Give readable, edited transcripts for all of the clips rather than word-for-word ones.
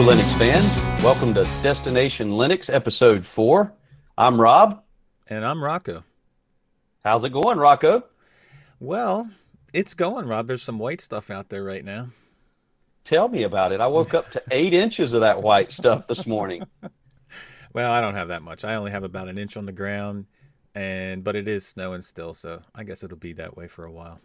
Hello, Linux fans. Welcome to Destination Linux, Episode 4. I'm Rob. And I'm Rocco. How's it going, Rocco? Well, it's going, Rob. There's some white stuff out there right now. Tell me about it. I woke up to 8 inches of that white stuff this morning. Well, I don't have that much. I only have about an inch on the ground, but it is snowing still, so I guess it'll be that way for a while.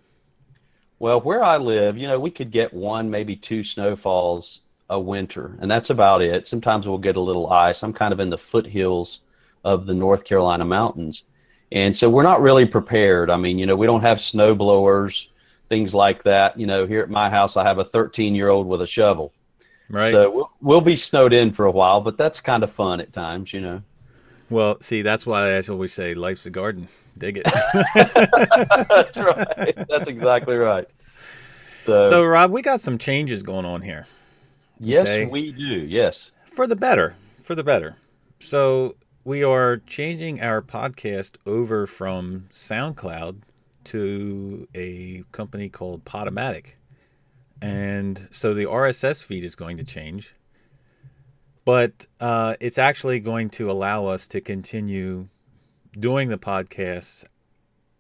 Well, where I live, you know, we could get one, maybe two snowfalls a winter, and that's about it. Sometimes we'll get a little ice. I'm kind of in the foothills of the North Carolina mountains, and so we're not really prepared. I mean, you know, we don't have snow blowers, things like that. You know, here at my house, I have a 13-year-old with a shovel. Right. So we'll be snowed in for a while, but that's kind of fun at times, you know. Well, see, that's why I always say life's a garden. Dig it. That's right. That's exactly right. So, Rob, we got some changes going on here. Yes, okay? We do. Yes. For the better. So we are changing our podcast over from SoundCloud to a company called Podomatic. And so the RSS feed is going to change, but it's actually going to allow us to continue doing the podcasts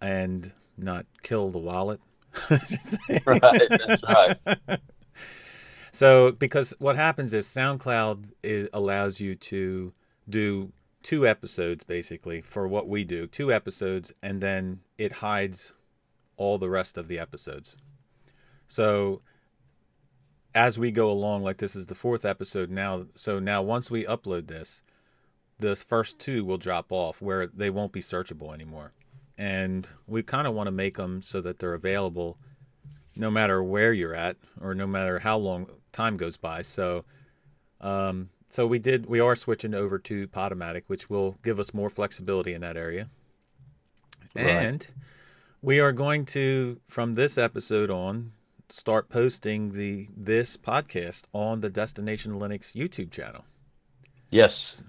and not kill the wallet. Right, that's right. So, because what happens is SoundCloud allows you to do 2 episodes, basically, for what we do, 2 episodes, and then it hides all the rest of the episodes. So as we go along, like this is the 4th episode now. So now once we upload this, the first 2 will drop off where they won't be searchable anymore. And we kind of want to make them so that they're available no matter where you're at or no matter how long time goes by. So we are switching over to Podomatic, which will give us more flexibility in that area. Right. And we are going to, from this episode on, start posting this podcast on the Destination Linux YouTube channel. Yes.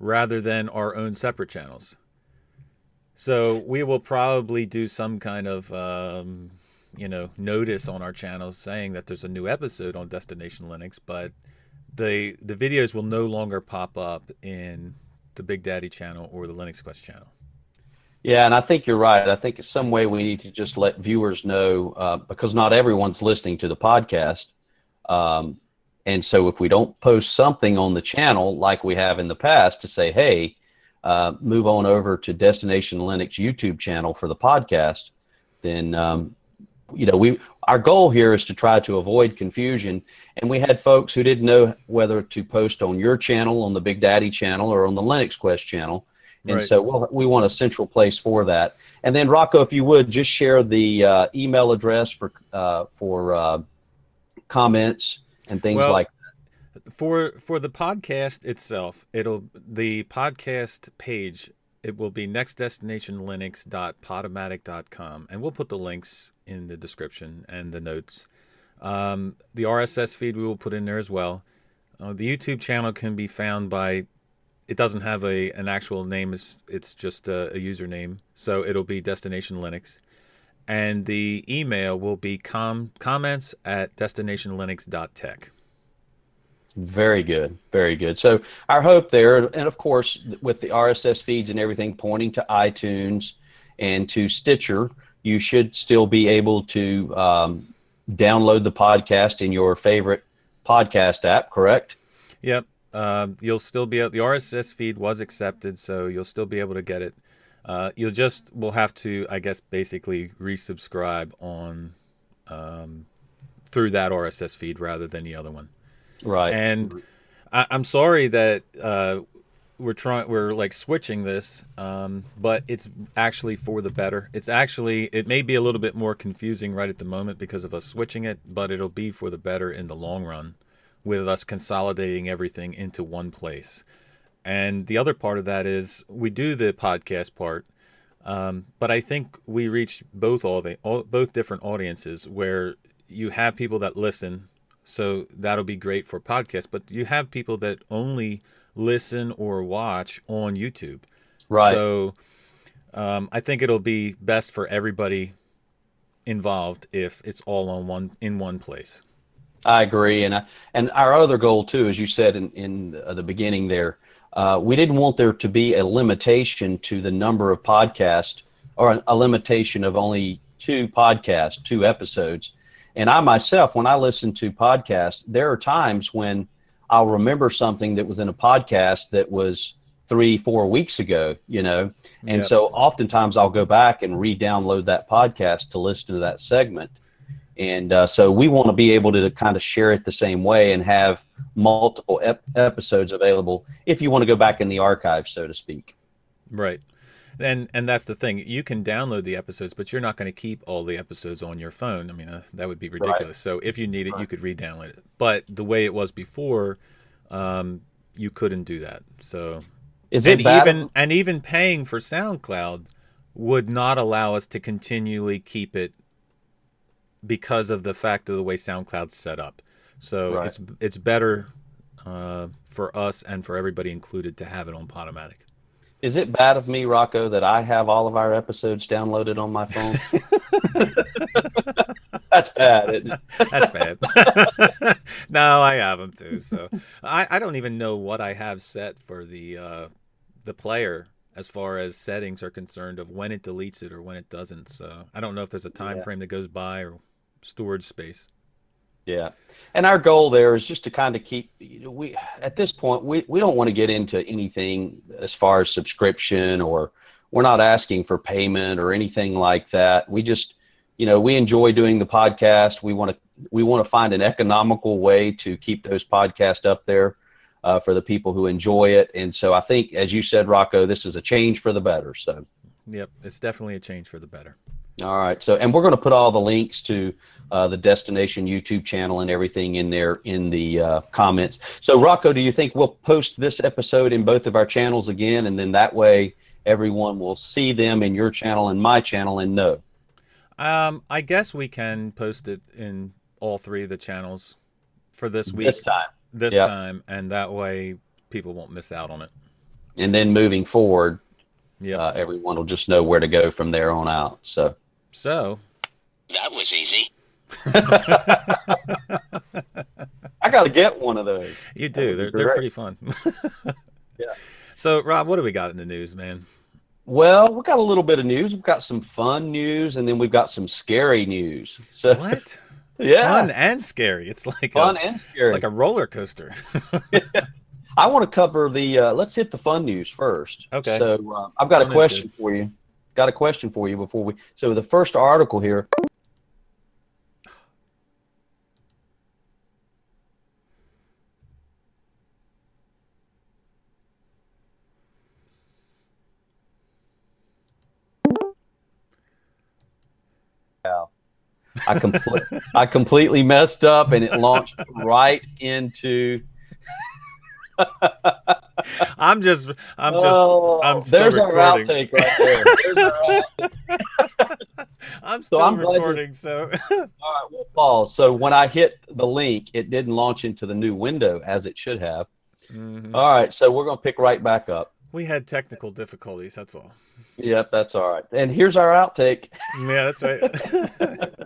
Rather than our own separate channels. So we will probably do some kind of, notice on our channels saying that there's a new episode on Destination Linux, but the videos will no longer pop up in the Big Daddy channel or the Linux Quest channel. Yeah, and I think you're right. I think in some way we need to just let viewers know because not everyone's listening to the podcast. And so if we don't post something on the channel like we have in the past to say, hey, move on over to Destination Linux YouTube channel for the podcast, then, our goal here is to try to avoid confusion. And we had folks who didn't know whether to post on your channel, on the Big Daddy channel, or on the Linux Quest channel. And right. So we want a central place for that. And then, Rocco, if you would, just share the email address for comments and things like that. For the podcast itself, the podcast page, it will be nextdestinationlinux.podomatic.com. And we'll put the links in the description and the notes. The RSS feed we will put in there as well. The YouTube channel can be found by... It doesn't have an actual name. It's just a username. So it'll be Destination Linux. And the email will be comments@destinationlinux.tech. Very good. Very good. So our hope there, and of course, with the RSS feeds and everything pointing to iTunes and to Stitcher, you should still be able to download the podcast in your favorite podcast app, correct? Yep. You'll still be the RSS feed was accepted, so you'll still be able to get it. We'll have to, I guess, basically resubscribe on through that RSS feed rather than the other one. Right. And I'm sorry that we're switching this, but it's actually for the better. It may be a little bit more confusing right at the moment because of us switching it, but it'll be for the better in the long run, with us consolidating everything into one place. And the other part of that is we do the podcast part, but I think we reach both different audiences where you have people that listen, so that'll be great for podcasts, but you have people that only listen or watch on YouTube. Right. So I think it'll be best for everybody involved if it's all in one place. I agree, and our other goal too, as you said in the beginning there, we didn't want there to be a limitation to the number of podcasts, or a limitation of only two podcasts, two episodes. And I myself, when I listen to podcasts, there are times when I'll remember something that was in a podcast that was 3-4 weeks ago, you know, and so oftentimes I'll go back and re-download that podcast to listen to that segment. And so we want to be able to kind of share it the same way and have multiple episodes available if you want to go back in the archive, so to speak. Right. And that's the thing. You can download the episodes, but you're not going to keep all the episodes on your phone. I mean, that would be ridiculous. Right. So if you need it, you could re-download it. But the way it was before, you couldn't do that. So even paying for SoundCloud would not allow us to continually keep it, because of the fact of the way SoundCloud's set up. So it's better for us and for everybody included to have it on Podomatic. Is it bad of me, Rocco, that I have all of our episodes downloaded on my phone? That's bad, isn't it? That's bad. No, I have them too. So I don't even know what I have set for the player as far as settings are concerned, of when it deletes it or when it doesn't. So I don't know if there's a time frame that goes by, or storage space. Yeah. And our goal there is just to kind of keep, you know, we at this point, we don't want to get into anything as far as subscription, or we're not asking for payment or anything like that. We just, you know, we enjoy doing the podcast. We want to find an economical way to keep those podcasts up there for the people who enjoy it. And so I think, as you said, Rocco, this is a change for the better. So, yep, it's definitely a change for the better. All right. So, and we're going to put all the links to the Destination YouTube channel and everything in there in the comments. So, Rocco, do you think we'll post this episode in both of our channels again, and then that way everyone will see them in your channel and my channel and know? I guess we can post it in all three of the channels for this week. This time, and that way people won't miss out on it. And then moving forward, everyone will just know where to go from there on out. So that was easy. I got to get one of those. You do. They're pretty fun. Yeah. So, Rob, what do we got in the news, man? Well, we've got a little bit of news. We've got some fun news, and then we've got some scary news. So what? Yeah, fun and scary. It's like It's like a roller coaster. I want to cover the. Let's hit the fun news first. Okay. So I've got a question for you. Got a question for you before we. So the first article here. Wow. I completely messed up, and it launched right into. I'm still there's recording. There's our outtake right there. I'm still recording. All right, we'll pause. So when I hit the link, it didn't launch into the new window as it should have. Mm-hmm. All right, so we're going to pick right back up. We had technical difficulties. That's all. Yep, that's all right. And here's our outtake. Yeah, that's right.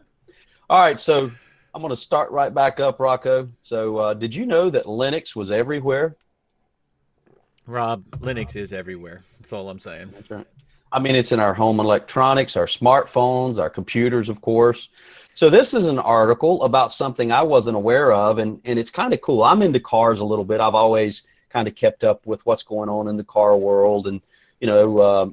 All right, so I'm going to start right back up, Rocco. So did you know that Linux was everywhere? Rob, Linux is everywhere. That's all I'm saying. That's right. I mean, it's in our home electronics, our smartphones, our computers, of course. So this is an article about something I wasn't aware of, and it's kind of cool. I'm into cars a little bit. I've always kind of kept up with what's going on in the car world, and, you know,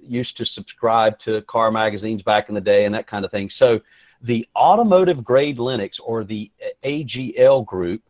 used to subscribe to car magazines back in the day and that kind of thing. So the Automotive Grade Linux, or the AGL group,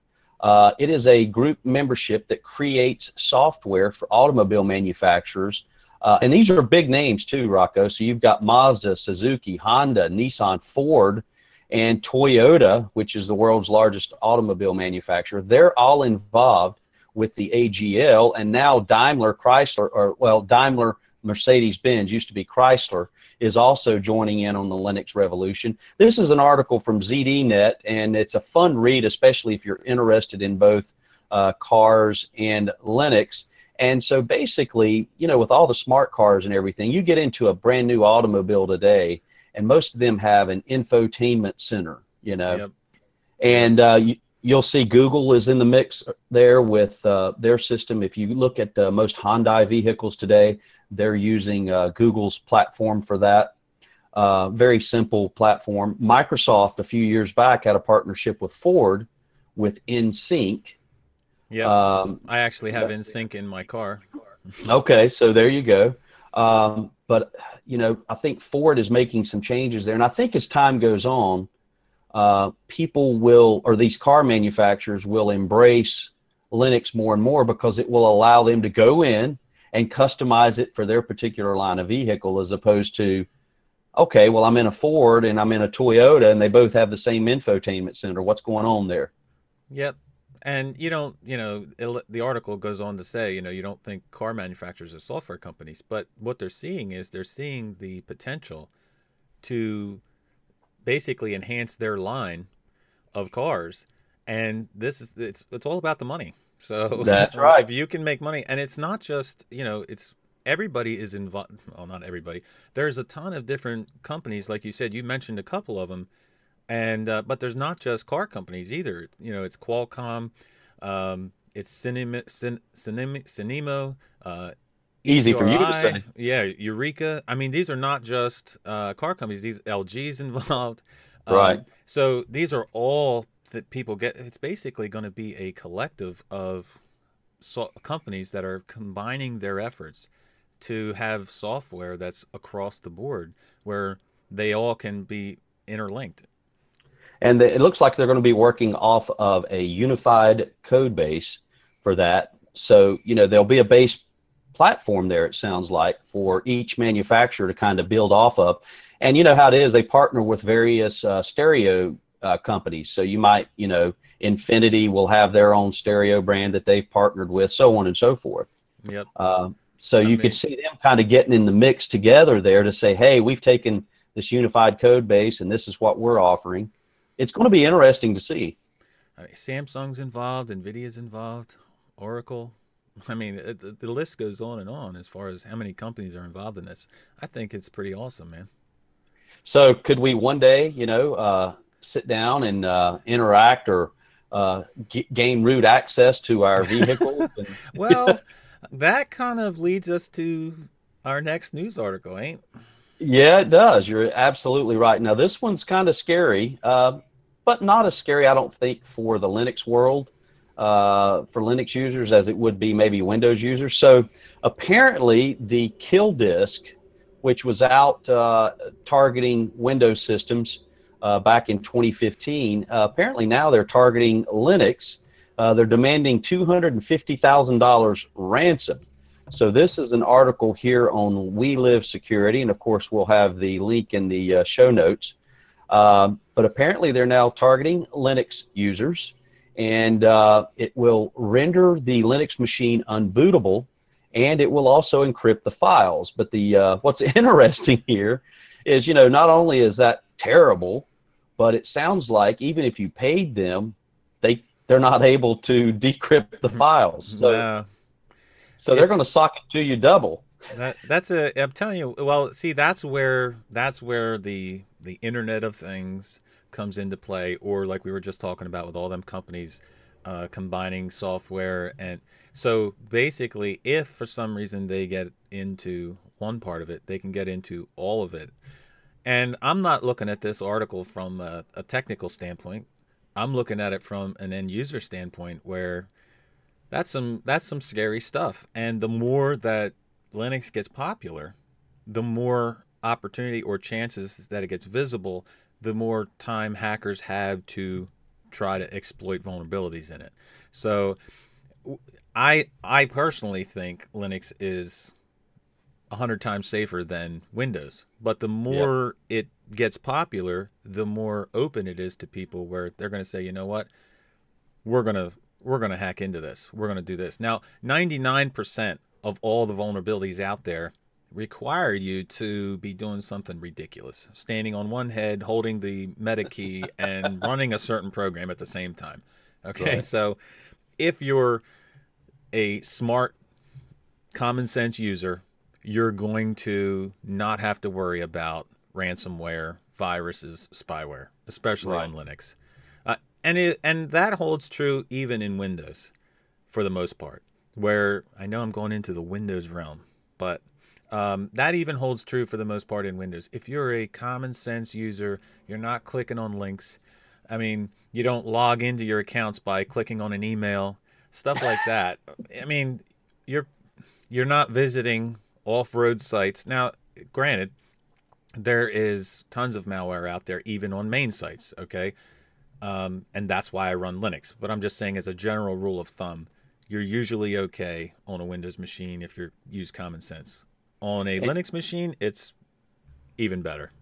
it is a group membership that creates software for automobile manufacturers. And these are big names too, Rocco. So you've got Mazda, Suzuki, Honda, Nissan, Ford, and Toyota, which is the world's largest automobile manufacturer. They're all involved with the AGL, and now Daimler, Chrysler, Daimler, Mercedes-Benz, used to be Chrysler, is also joining in on the Linux revolution. This is an article from ZDNet, and it's a fun read, especially if you're interested in both cars and Linux. And so basically, you know, with all the smart cars and everything, you get into a brand new automobile today, and most of them have an infotainment center, you know. Yep. And you'll see Google is in the mix there with their system. If you look at most Hyundai vehicles today, they're using Google's platform for that. Very simple platform. Microsoft, a few years back, had a partnership with Ford with InSync. Yeah, I actually have InSync in my car. Okay, so there you go. But, you know, I think Ford is making some changes there. And I think as time goes on, people will, or these car manufacturers will embrace Linux more and more because it will allow them to go in and customize it for their particular line of vehicle, as opposed to, okay, well, I'm in a Ford and I'm in a Toyota and they both have the same infotainment center. What's going on there? Yep. And you don't, you know, the article goes on to say, you know, you don't think car manufacturers are software companies, but what they're seeing is they're seeing the potential to basically enhance their line of cars. And this is, it's all about the money. So that's right. If you can make money, and it's not just, you know, it's everybody is involved. Well, not everybody. There's a ton of different companies. Like you said, you mentioned a couple of them. And but there's not just car companies either. You know, it's Qualcomm, it's Cinemo, easy for you to say. Yeah, Eureka. I mean, these are not just car companies. These LG's involved, right? So these are all that people get. It's basically going to be a collective of companies that are combining their efforts to have software that's across the board, where they all can be interlinked. And it looks like they're going to be working off of a unified code base for that. So, you know, there'll be a base platform there, it sounds like, for each manufacturer to kind of build off of. And you know how it is, they partner with various stereo companies. So you might, you know, Infinity will have their own stereo brand that they've partnered with, so on and so forth. Yep. So you could see them kind of getting in the mix together there to say, hey, we've taken this unified code base and this is what we're offering. It's going to be interesting to see. I mean, Samsung's involved, Nvidia's involved, Oracle. I mean, the list goes on and on as far as how many companies are involved in this. I think it's pretty awesome, man. So could we one day, you know, sit down and interact or gain root access to our vehicle? Well, that kind of leads us to our next news article, ain't it? Yeah, it does. You're absolutely right. Now, this one's kind of scary, but not as scary, I don't think, for the Linux world, for Linux users, as it would be maybe Windows users. So apparently the Kill Disk, which was out targeting Windows systems back in 2015, apparently now they're targeting Linux. They're demanding $250,000 ransom. So this is an article here on We Live Security, and of course we'll have the link in the show notes. But apparently they're now targeting Linux users, and it will render the Linux machine unbootable, and it will also encrypt the files. But the what's interesting here is, you know, not only is that terrible, but it sounds like even if you paid them, they're not able to decrypt the files. So. Yeah. So they're going to sock it to you double. I'm telling you. Well, see, that's where the Internet of Things comes into play, or like we were just talking about with all them companies combining software. And so basically, if for some reason they get into one part of it, they can get into all of it. And I'm not looking at this article from a technical standpoint. I'm looking at it from an end user standpoint, where That's some scary stuff. And the more that Linux gets popular, the more opportunity or chances that it gets visible, the more time hackers have to try to exploit vulnerabilities in it. So I personally think Linux is 100 times safer than Windows. But the more it gets popular, the more open it is to people, where they're going to say, you know what, we're going to hack into this. We're going to do this. Now, 99% of all the vulnerabilities out there require you to be doing something ridiculous, standing on one head, holding the meta key, and running a certain program at the same time. Okay, right. So if you're a smart, common sense user, you're going to not have to worry about ransomware, viruses, spyware, especially on Linux. And that holds true even in Windows for the most part, where I know I'm going into the Windows realm, but that even holds true for the most part in Windows. If you're a common sense user, you're not clicking on links. I mean, you don't log into your accounts by clicking on an email, stuff like that. I mean, you're not visiting off-road sites. Now, granted, there is tons of malware out there, even on main sites, okay? And that's why I run Linux. But I'm just saying, as a general rule of thumb, you're usually okay on a Windows machine if you use common sense. On a Linux machine, it's even better.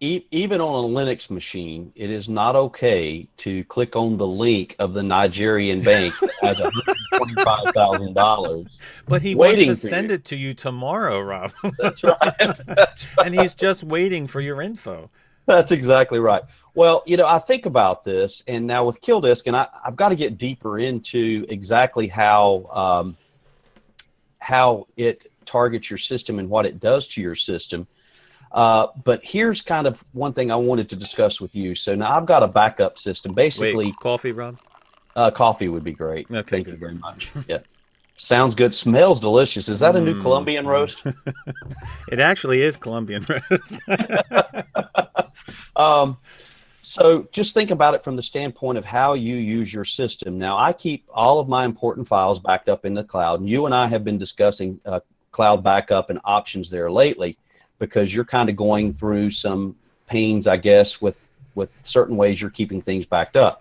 Even on a Linux machine, it is not okay to click on the link of the Nigerian bank that has $125,000. But he wants to send it to you tomorrow, Rob. That's right. That's right. And he's just waiting for your info. That's exactly right. Well, you know, I think about this, and now with Kill Disk, and I've got to get deeper into exactly how it targets your system and what it does to your system. But here's kind of one thing I wanted to discuss with you. So now I've got a backup system. Basically, wait, coffee, Rob? Coffee would be great. Okay, thank you very much. Yeah, sounds good. Smells delicious. Is that a new Colombian roast? It actually is Colombian roast. So just think about it from the standpoint of how you use your system. Now, I keep all of my important files backed up in the cloud. And you and I have been discussing cloud backup and options there lately, because you're kind of going through some pains, I guess, with certain ways you're keeping things backed up.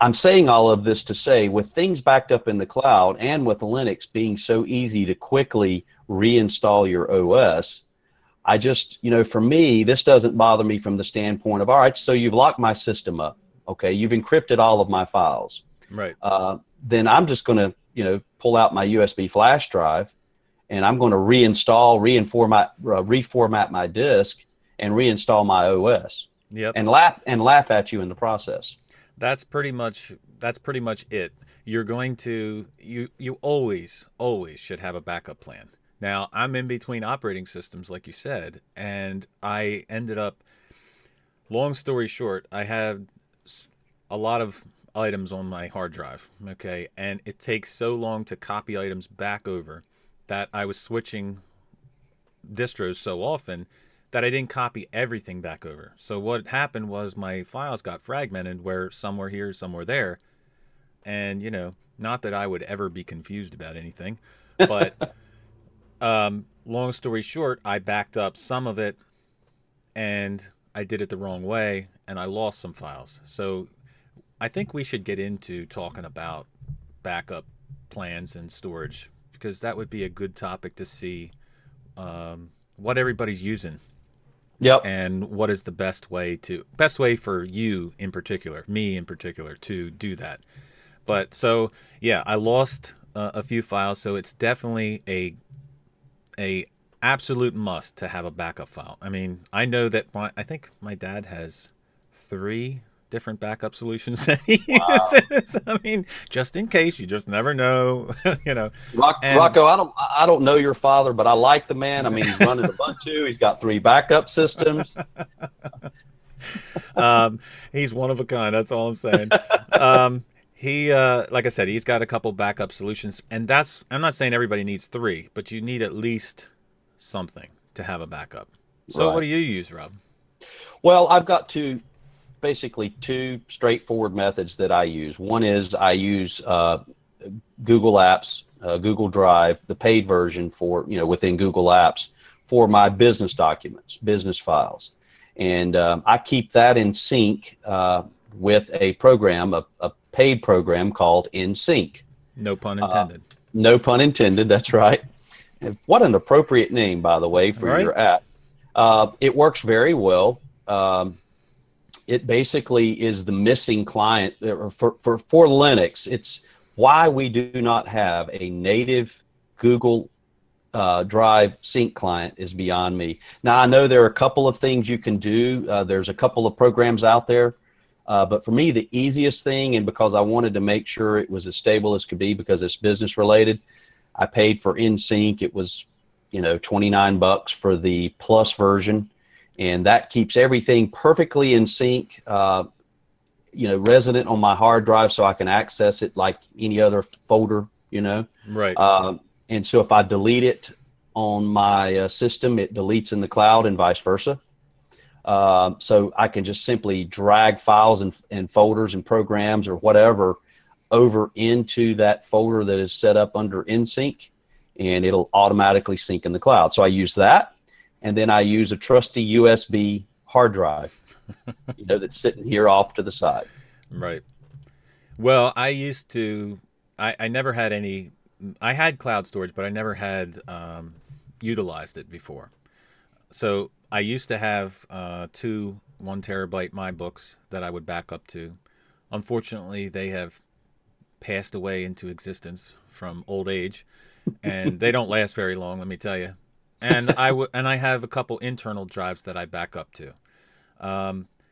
I'm saying all of this to say, with things backed up in the cloud and with Linux being so easy to quickly reinstall your OS, I just, you know, for me, this doesn't bother me from the standpoint of, all right, so you've locked my system up, okay? You've encrypted all of my files. Right. Then I'm just going to, you know, pull out my USB flash drive, and I'm going to reformat my disk and reinstall my OS. Yep. And laugh at you in the process. That's pretty much it. You're going to you always should have a backup plan. Now, I'm in between operating systems, like you said, and I ended up, long story short, I had a lot of items on my hard drive, okay? And it takes so long to copy items back over that I was switching distros so often that I didn't copy everything back over. So what happened was my files got fragmented, where some were here, some were there. And, you know, not that I would ever be confused about anything, but... long story short, I backed up some of it, and I did it the wrong way, and I lost some files. So I think we should get into talking about backup plans and storage, because that would be a good topic to see what everybody's using. Yep. And what is the best way for you in particular, me in particular, to do that. But so, yeah, I lost a few files, so it's definitely an absolute must to have a backup file. I mean, I know that I think my dad has 3 different backup solutions that he uses. I mean, just in case, you just never know, you know. Rocco, I don't know your father, but I like the man. I mean, he's running Ubuntu. He's got 3 backup systems. He's one of a kind. That's all I'm saying. He, like I said, he's got a couple backup solutions, and that's, I'm not saying everybody needs 3, but you need at least something to have a backup. So right. What do you use, Rob? Well, I've got two straightforward methods that I use. One is I use Google Apps, Google Drive, the paid version for, you know, within Google Apps for my business documents, business files. And I keep that in sync with a program, a paid program called InSync. No pun intended. No pun intended. That's right. And what an appropriate name, by the way, for your app. It works very well. It basically is the missing client for Linux. It's why we do not have a native Google Drive sync client is beyond me. Now, I know there are a couple of things you can do. There's a couple of programs out there. But for me, the easiest thing, and because I wanted to make sure it was as stable as could be because it's business related, I paid for InSync. It was, you know, $29 for the plus version, and that keeps everything perfectly in sync. you know, resident on my hard drive so I can access it like any other folder, you know. Right. And so if I delete it on my system, it deletes in the cloud and vice versa. So I can just simply drag files and folders and programs or whatever over into that folder that is set up under InSync, and it'll automatically sync in the cloud. So I use that, and then I use a trusty USB hard drive, you know, that's sitting here off to the side. Right. Well, I used to, I never had any, I had cloud storage, but I never had utilized it before. So I used to have 2 1-terabyte MyBooks that I would back up to. Unfortunately, they have passed away into existence from old age, and they don't last very long, let me tell you. And I have a couple internal drives that I back up to.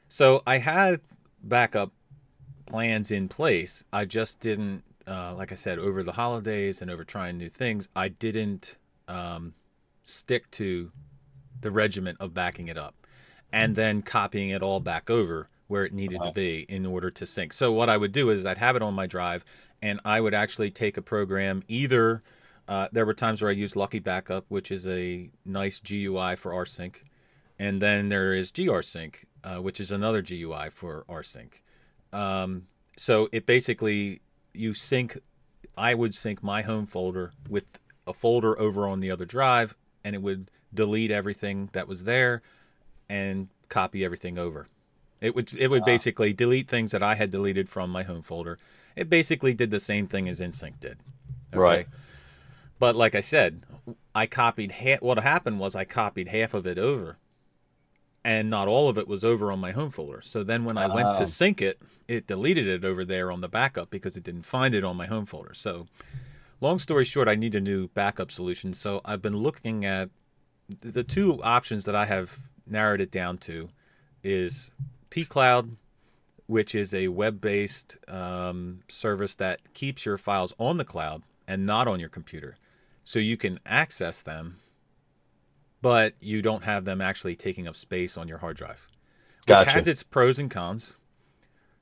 So I had backup plans in place. I just didn't, like I said, over the holidays and over trying new things, I didn't stick to the regimen of backing it up and then copying it all back over where it needed to be in order to sync. So what I would do is I'd have it on my drive, and I would actually take a program either. There were times where I used Lucky Backup, which is a nice GUI for rsync. And then there is grsync, which is another GUI for rsync. So it basically, you sync, I would sync my home folder with a folder over on the other drive, and it would delete everything that was there and copy everything over. It would basically delete things that I had deleted from my home folder. It basically did the same thing as InSync did. Okay? Right. But like I said, I copied what happened was I copied half of it over, and not all of it was over on my home folder. So then when I went to sync it, it deleted it over there on the backup because it didn't find it on my home folder. So long story short, I need a new backup solution. So I've been looking at the two options that I have narrowed it down to is pCloud, which is a web-based service that keeps your files on the cloud and not on your computer. So you can access them, but you don't have them actually taking up space on your hard drive, which has its pros and cons.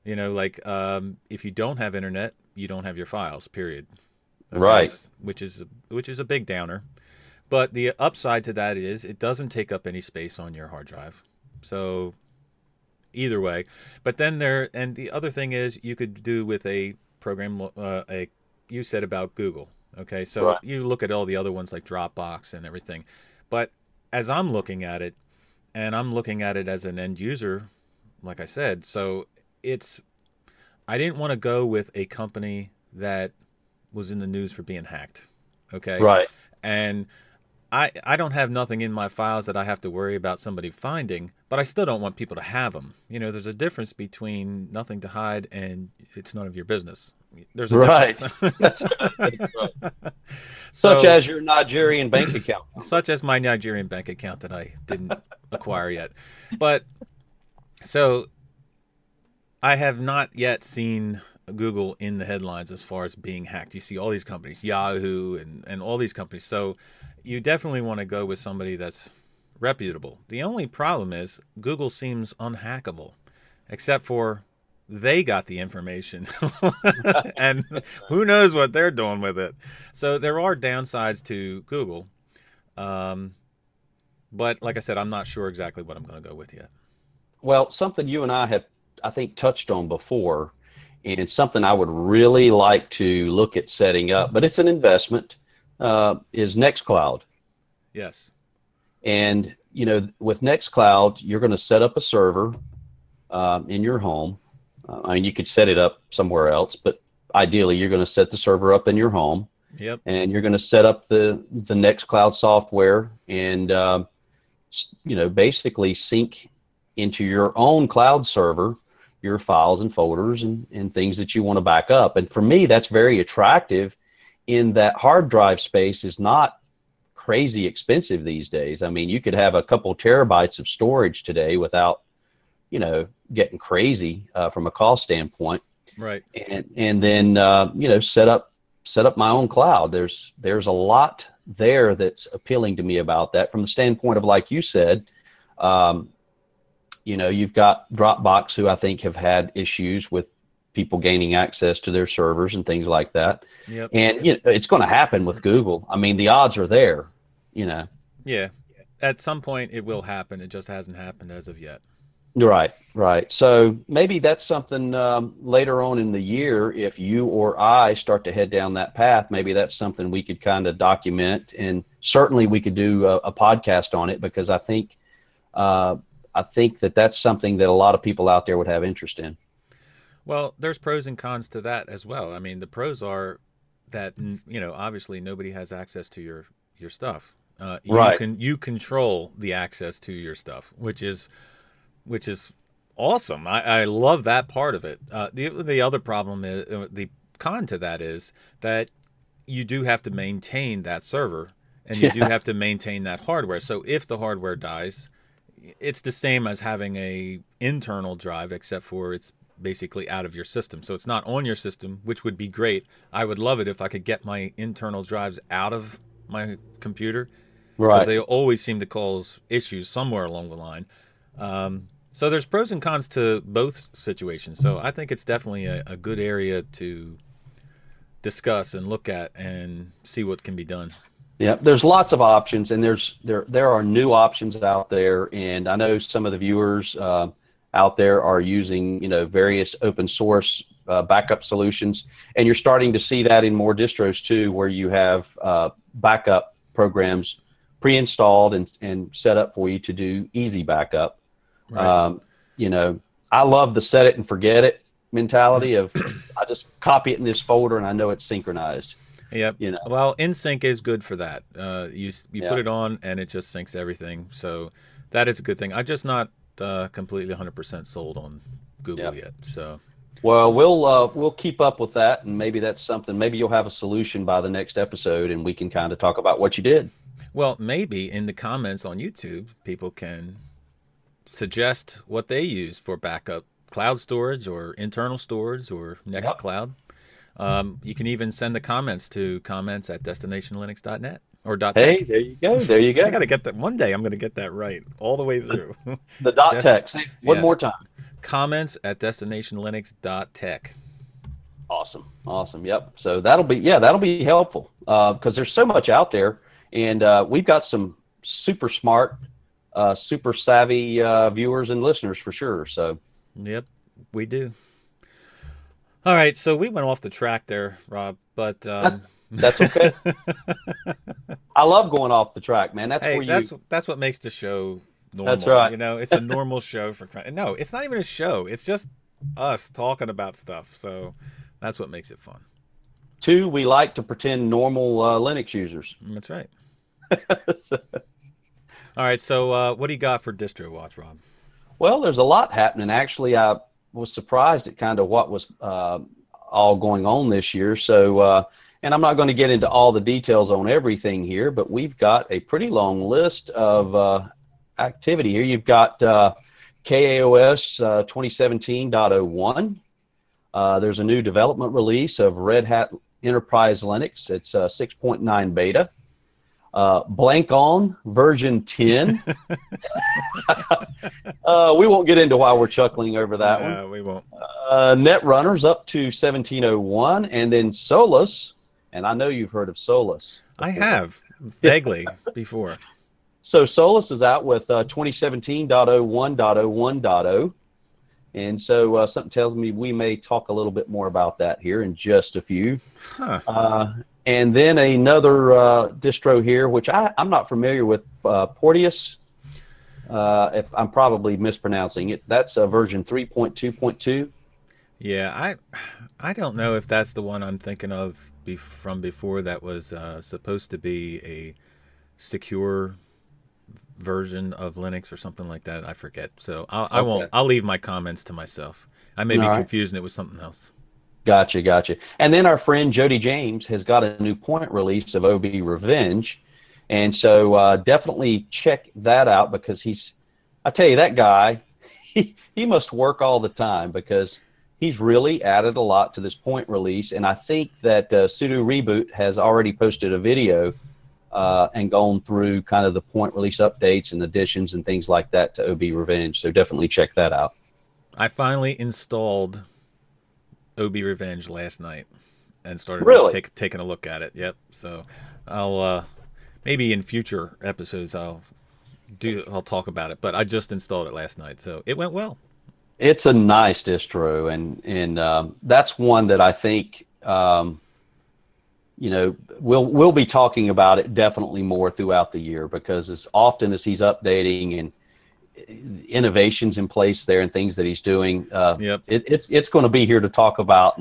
You know, like if you don't have internet, you don't have your files, period. Right. Which is a big downer. But the upside to that is it doesn't take up any space on your hard drive. So either way. But then there, and the other thing is you could do with a program, you said about Google. Okay. So right. You look at all the other ones like Dropbox and everything. But as I'm looking at it, and I'm looking at it as an end user, like I said, so I didn't want to go with a company that was in the news for being hacked. Okay. Right. And I don't have nothing in my files that I have to worry about somebody finding, but I still don't want people to have them. You know, there's a difference between nothing to hide and it's none of your business. There's a difference. That's right. Such as your Nigerian bank account. Such as my Nigerian bank account that I didn't acquire yet. But so I have not yet seen Google in the headlines as far as being hacked. You see all these companies, Yahoo and all these companies. So you definitely want to go with somebody that's reputable. The only problem is Google seems unhackable, except for they got the information and who knows what they're doing with it. So there are downsides to Google. But like I said, I'm not sure exactly what I'm going to go with yet. Well, something you and I have, I think, touched on before, and it's something I would really like to look at setting up, but it's an investment, is Nextcloud. Yes. And, you know, with Nextcloud, you're going to set up a server in your home. I mean, you could set it up somewhere else, but ideally you're going to set the server up in your home. Yep. And you're going to set up the Nextcloud software and, you know, basically sync into your own cloud server your files and folders and things that you want to back up. And for me, that's very attractive in that hard drive space is not crazy expensive these days. I mean, you could have a couple terabytes of storage today without, you know, getting crazy from a cost standpoint. Right. And then, you know, set up my own cloud. There's a lot there that's appealing to me about that from the standpoint of, like you said, you know, you've got Dropbox, who I think have had issues with people gaining access to their servers and things like that. Yep. And you know, it's going to happen with Google. I mean, the odds are there, you know. Yeah. At some point it will happen. It just hasn't happened as of yet. Right. Right. So maybe that's something later on in the year, if you or I start to head down that path, maybe that's something we could kind of document, and certainly we could do a podcast on it, because I think that that's something that a lot of people out there would have interest in. Well, there's pros and cons to that as well. I mean, the pros are that, you know, obviously nobody has access to your stuff. Right. You control the access to your stuff, which is awesome. I love that part of it. The other problem is, the con to that is that you do have to maintain that server, and you do have to maintain that hardware. So if the hardware dies, it's the same as having a internal drive, except for it's basically out of your system. So it's not on your system, which would be great. I would love it if I could get my internal drives out of my computer, right? Because they always seem to cause issues somewhere along the line. So there's pros and cons to both situations. So I think it's definitely a good area to discuss and look at and see what can be done. Yeah, there's lots of options, and there are new options out there. And I know some of the viewers out there are using, you know, various open source backup solutions, and you're starting to see that in more distros too, where you have backup programs pre-installed and set up for you to do easy backup. Right. You know, I love the set it and forget it mentality of I just copy it in this folder and I know it's synchronized. Yep. You know? Well, InSync is good for that. You put it on and it just syncs everything. So that is a good thing. I'm just not completely 100% sold on Google yet. So, well, we'll keep up with that, and maybe that's something. Maybe you'll have a solution by the next episode, and we can kind of talk about what you did. Well, maybe in the comments on YouTube, people can suggest what they use for backup, cloud storage or internal storage or Nextcloud. Yep. You can even send the comments to comments@destinationlinux.net. Or .tech. Hey, there you go. There you go. I got to get that. One day I'm going to get that right all the way through. The .tech. One more time. Comments@destinationlinux.tech. Awesome. Yep. So that'll be helpful because there's so much out there. And we've got some super smart, super savvy viewers and listeners for sure. So. Yep, we do. All right. So we went off the track there, Rob, but... That's okay. I love going off the track, man. That's what makes the show normal. That's right. You know, it's a normal show for no, it's not even a show. It's just us talking about stuff. So that's what makes it fun. Two, we like to pretend normal Linux users. That's right. All right. So what do you got for Distro Watch, Rob? Well, there's a lot happening. Actually, I was surprised at kind of what was all going on this year. So. And I'm not going to get into all the details on everything here, but we've got a pretty long list of activity here. You've got KAOS 2017.01. There's a new development release of Red Hat Enterprise Linux. It's 6.9 beta. Blank on version 10. We won't get into why we're chuckling over that one. No, we won't. Netrunner's up to 1701, and then Solus. And I know you've heard of Solus. Before. I have, vaguely, before. So Solus is out with 2017.01.01.0. And so something tells me we may talk a little bit more about that here in just a few. Huh. And then another distro here, which I'm not familiar with, Porteous. If I'm probably mispronouncing it. That's version 3.2.2. Yeah, I don't know if that's the one I'm thinking of from before that was supposed to be a secure version of Linux or something like that. I forget. So I won't. I'll leave my comments to myself. I may be confusing it with something else. Gotcha. And then our friend Jody James has got a new point release of OB Revenge. And so definitely check that out because I tell you, that guy, he must work all the time because he's really added a lot to this point release. And I think that Sudo Reboot has already posted a video and gone through kind of the point release updates and additions and things like that to OB Revenge. So definitely check that out. I finally installed OB Revenge last night and started taking a look at it. Yep. So I'll maybe in future episodes I'll talk about it. But I just installed it last night, so it went well. It's a nice distro, and that's one that I think we'll be talking about it definitely more throughout the year, because as often as he's updating and innovations in place there and things that he's doing, it's going to be here to talk about,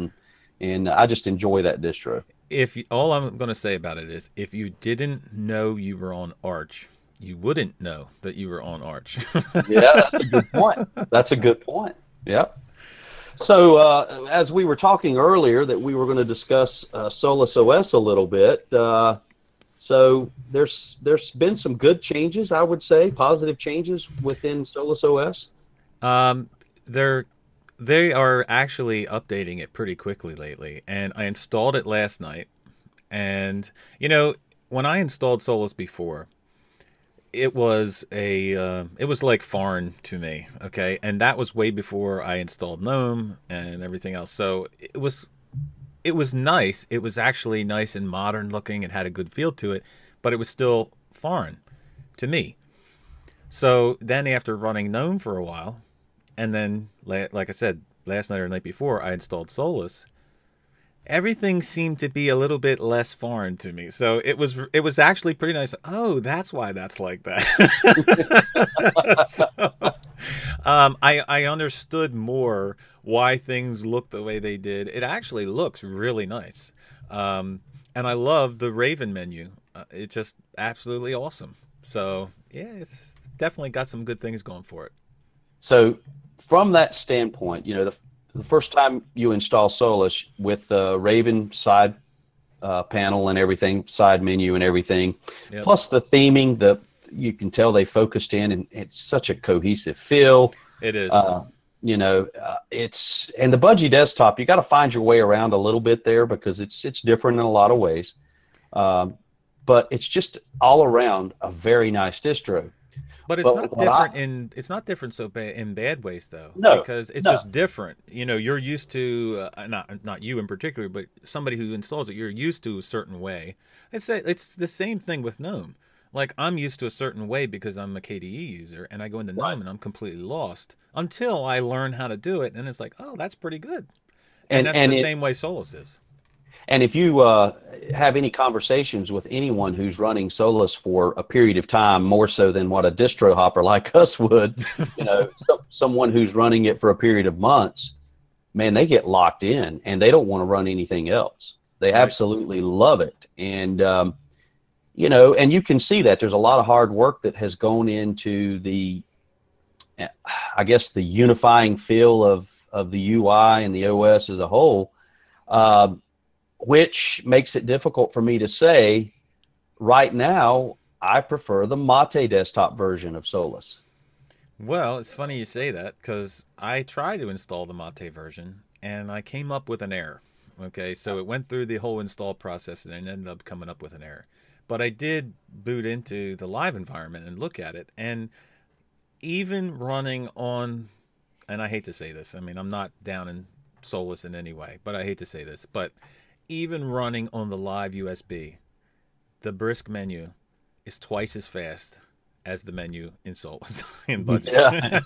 and I just enjoy that distro. All I'm going to say about it is, if you didn't know you were on Arch, you wouldn't know that you were on Arch. Yeah, that's a good point. Yep. So as we were talking earlier that we were going to discuss Solus OS a little bit, so there's been some good changes, I would say, positive changes within Solus OS. They are actually updating it pretty quickly lately, and I installed it last night. And, when I installed Solus before, it was like foreign to me, okay? And that was way before I installed GNOME and everything else. So it was nice. It was actually nice and modern looking and had a good feel to it, but it was still foreign to me. So then after running GNOME for a while, and then, like I said, last night or the night before, I installed Solus, everything seemed to be a little bit less foreign to me. So it was actually pretty nice. Oh, that's why that's like that. I understood more why things looked the way they did. It actually looks really nice. And I love the Raven menu. It's just absolutely awesome. So, yeah, it's definitely got some good things going for it. So from that standpoint, the first time you install Solus with the Raven side panel and everything, side menu and everything, yep. Plus the theming, you can tell they focused in, and it's such a cohesive feel. It is. And the Budgie desktop, you got to find your way around a little bit there, because it's different in a lot of ways. But it's just all around a very nice distro. But it's not different in bad ways, though. No, because it's just different. You're used to not you in particular, but somebody who installs it, you're used to a certain way. It's the same thing with GNOME. Like, I'm used to a certain way because I'm a KDE user, and I go into GNOME and I'm completely lost until I learn how to do it, and it's like, oh, that's pretty good. And that's the same way Solus is. And if you have any conversations with anyone who's running Solus for a period of time, more so than what a distro hopper like us would, someone who's running it for a period of months, man, they get locked in and they don't want to run anything else. They absolutely love it. And, and you can see that there's a lot of hard work that has gone into the unifying feel of the UI and the OS as a whole. Which makes it difficult for me to say right now I prefer the Mate desktop version of Solus. Well, it's funny you say that, because I tried to install the Mate version and I came up with an error. Okay, so it went through the whole install process and it ended up coming up with an error. But I did boot into the live environment and look at it, and even running on, and I hate to say this, I mean, I'm not down in Solus in any way, but I hate to say this, but even running on the live USB, the Brisk menu is twice as fast as the menu in Solus. Yeah.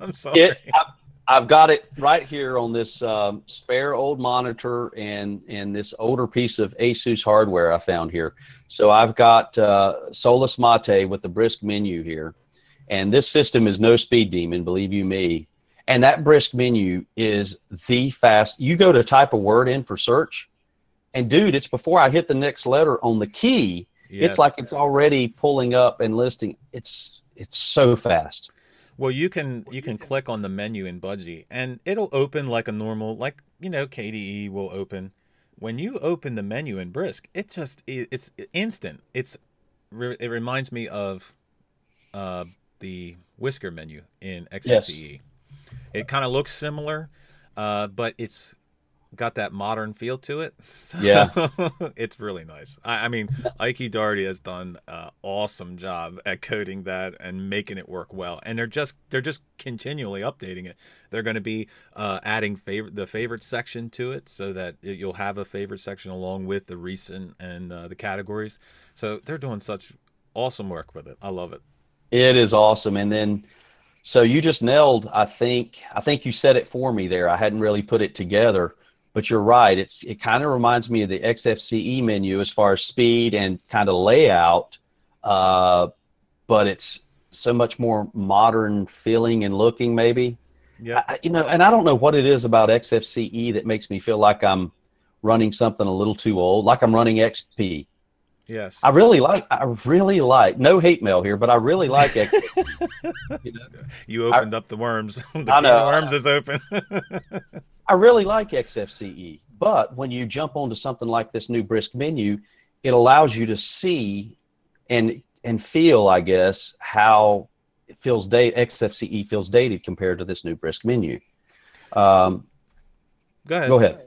I'm sorry. I've got it right here on this spare old monitor and this older piece of Asus hardware I found here. So I've got Solus Mate with the Brisk menu here. And this system is no speed demon, believe you me. And that Brisk menu is the fast. You go to type a word in for search, and, dude, it's before I hit the next letter on the key. Yes. It's like it's already pulling up and listing. It's so fast. Well, you can click on the menu in Budgie, and it'll open like a normal, KDE will open. When you open the menu in Brisk, it's instant. It reminds me of the Whisker menu in XFCE. Yes. It kind of looks similar, but it's got that modern feel to it. So yeah. It's really nice. I mean, Ikey Doherty has done an awesome job at coding that and making it work well. And they're just continually updating it. They're going to be adding the favorite section to it so that you'll have a favorite section along with the recent and the categories. So they're doing such awesome work with it. I love it. It is awesome. And then, so you just nailed, I think you said it for me there. I hadn't really put it together, but you're right. It kind of reminds me of the XFCE menu as far as speed and kind of layout, but it's so much more modern feeling and looking maybe. Yeah. And I don't know what it is about XFCE that makes me feel like I'm running something a little too old, like I'm running XP. Yes. I really like, no hate mail here, but I really like XFCE. You opened up the worms. The worms is open. I really like XFCE, but when you jump onto something like this new Brisk menu, it allows you to see and feel, I guess, how it feels XFCE feels dated compared to this new Brisk menu. Go ahead.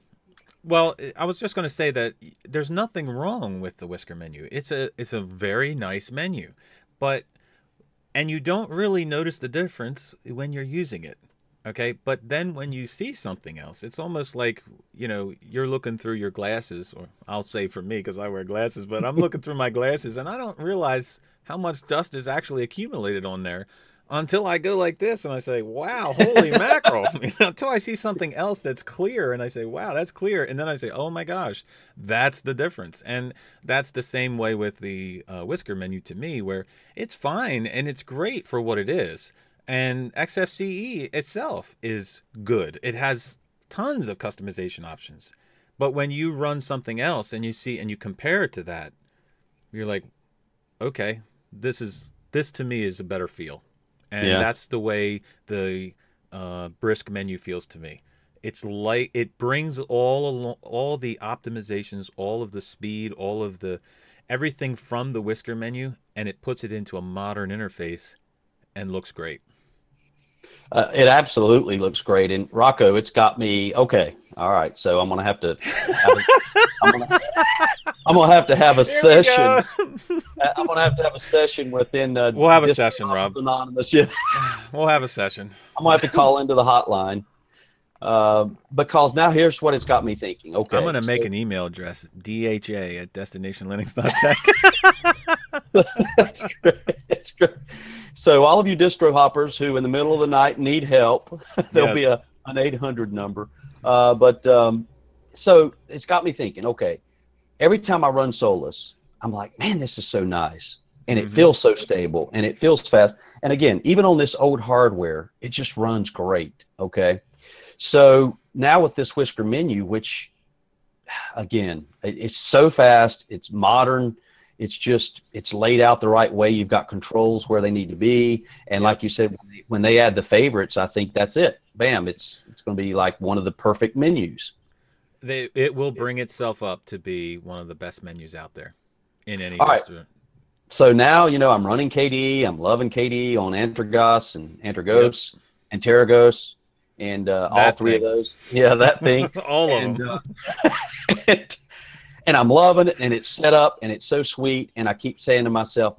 Well, I was just going to say that there's nothing wrong with the Whisker menu. It's a very nice menu, and you don't really notice the difference when you're using it, okay? But then when you see something else, it's almost like, you're looking through your glasses, or I'll say for me because I wear glasses, but I'm looking through my glasses and I don't realize how much dust is actually accumulated on there. Until I go like this and I say, wow, holy mackerel. Until I see something else that's clear and I say, wow, that's clear. And then I say, oh my gosh, that's the difference. And that's the same way with the Whisker menu to me, where it's fine and it's great for what it is. And XFCE itself is good. It has tons of customization options. But when you run something else and you see and you compare it to that, you're like, okay, this to me is a better feel. And that's the way the Brisk menu feels to me. It's like it brings all the optimizations, all of the speed, all of the everything from the Whisker menu, and it puts it into a modern interface and looks great. It absolutely looks great. And Rocco, it's got me, okay, all right, so I'm going to have to have a session. I'm going to have a session within... we'll have a session, Rob. Anonymous, yeah. We'll have a session. I'm going to have to call into the hotline because now here's what it's got me thinking. Okay, I'm going to make an email address, dha@destinationlinux.tech. That's great. That's great. So all of you distro hoppers who in the middle of the night need help, there'll be an 800 number. So it's got me thinking, okay, every time I run Solus, I'm like, man, this is so nice. And it feels so stable and it feels fast. And again, even on this old hardware, it just runs great. Okay. So now with this Whisker menu, which again, it's so fast, it's modern. It's just, it's laid out the right way. You've got controls where they need to be. And like you said, when they add the favorites, I think that's it. Bam, it's going to be like one of the perfect menus. It will bring itself up to be one of the best menus out there in any restaurant. Right. So now, I'm running KDE. I'm loving KDE on Antergos and Antergos, Antergos, and all three of those. Yeah, that thing. all of them. And I'm loving it, and it's set up, and it's so sweet. And I keep saying to myself,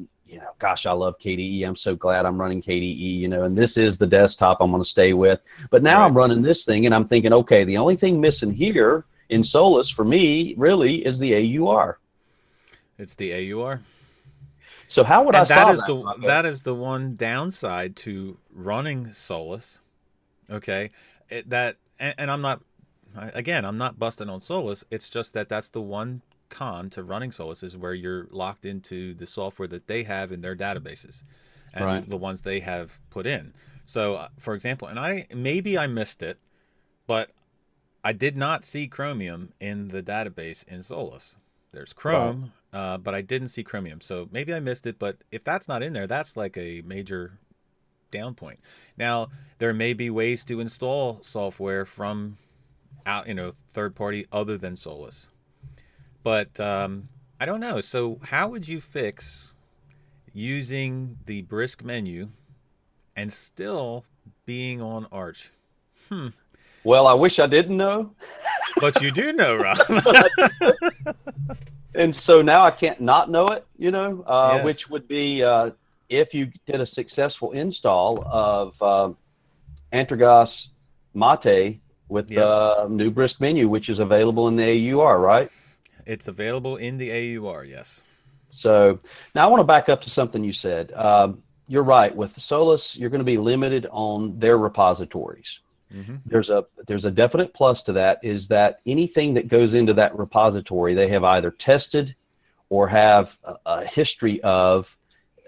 gosh, I love KDE. I'm so glad I'm running KDE, and this is the desktop I'm going to stay with. But now I'm running this thing, and I'm thinking, okay, the only thing missing here in Solus for me really is the AUR. It's the AUR. So how would That is the one downside to running Solus, okay? I'm not busting on Solus. It's just that that's the one con to running Solus is where you're locked into the software that they have in their databases and the ones they have put in. So, for example, and maybe I missed it, but I did not see Chromium in the database in Solus. There's Chrome, but I didn't see Chromium. So maybe I missed it, but if that's not in there, that's like a major down point. Now, there may be ways to install software from out, third party other than Solus. But I don't know. So how would you fix using the Brisk menu and still being on Arch? Well, I wish I didn't know. But you do know, Rob. And so now I can't not know it, you know, yes. Which would be if you did a successful install of Antergos Mate with the new Brisk Menu, which is available in the AUR, right? It's available in the AUR, yes. So now I want to back up to something you said. You're right. With Solus, you're going to be limited on their repositories. Mm-hmm. There's a definite plus to that, is that anything that goes into that repository, they have either tested or have a history of,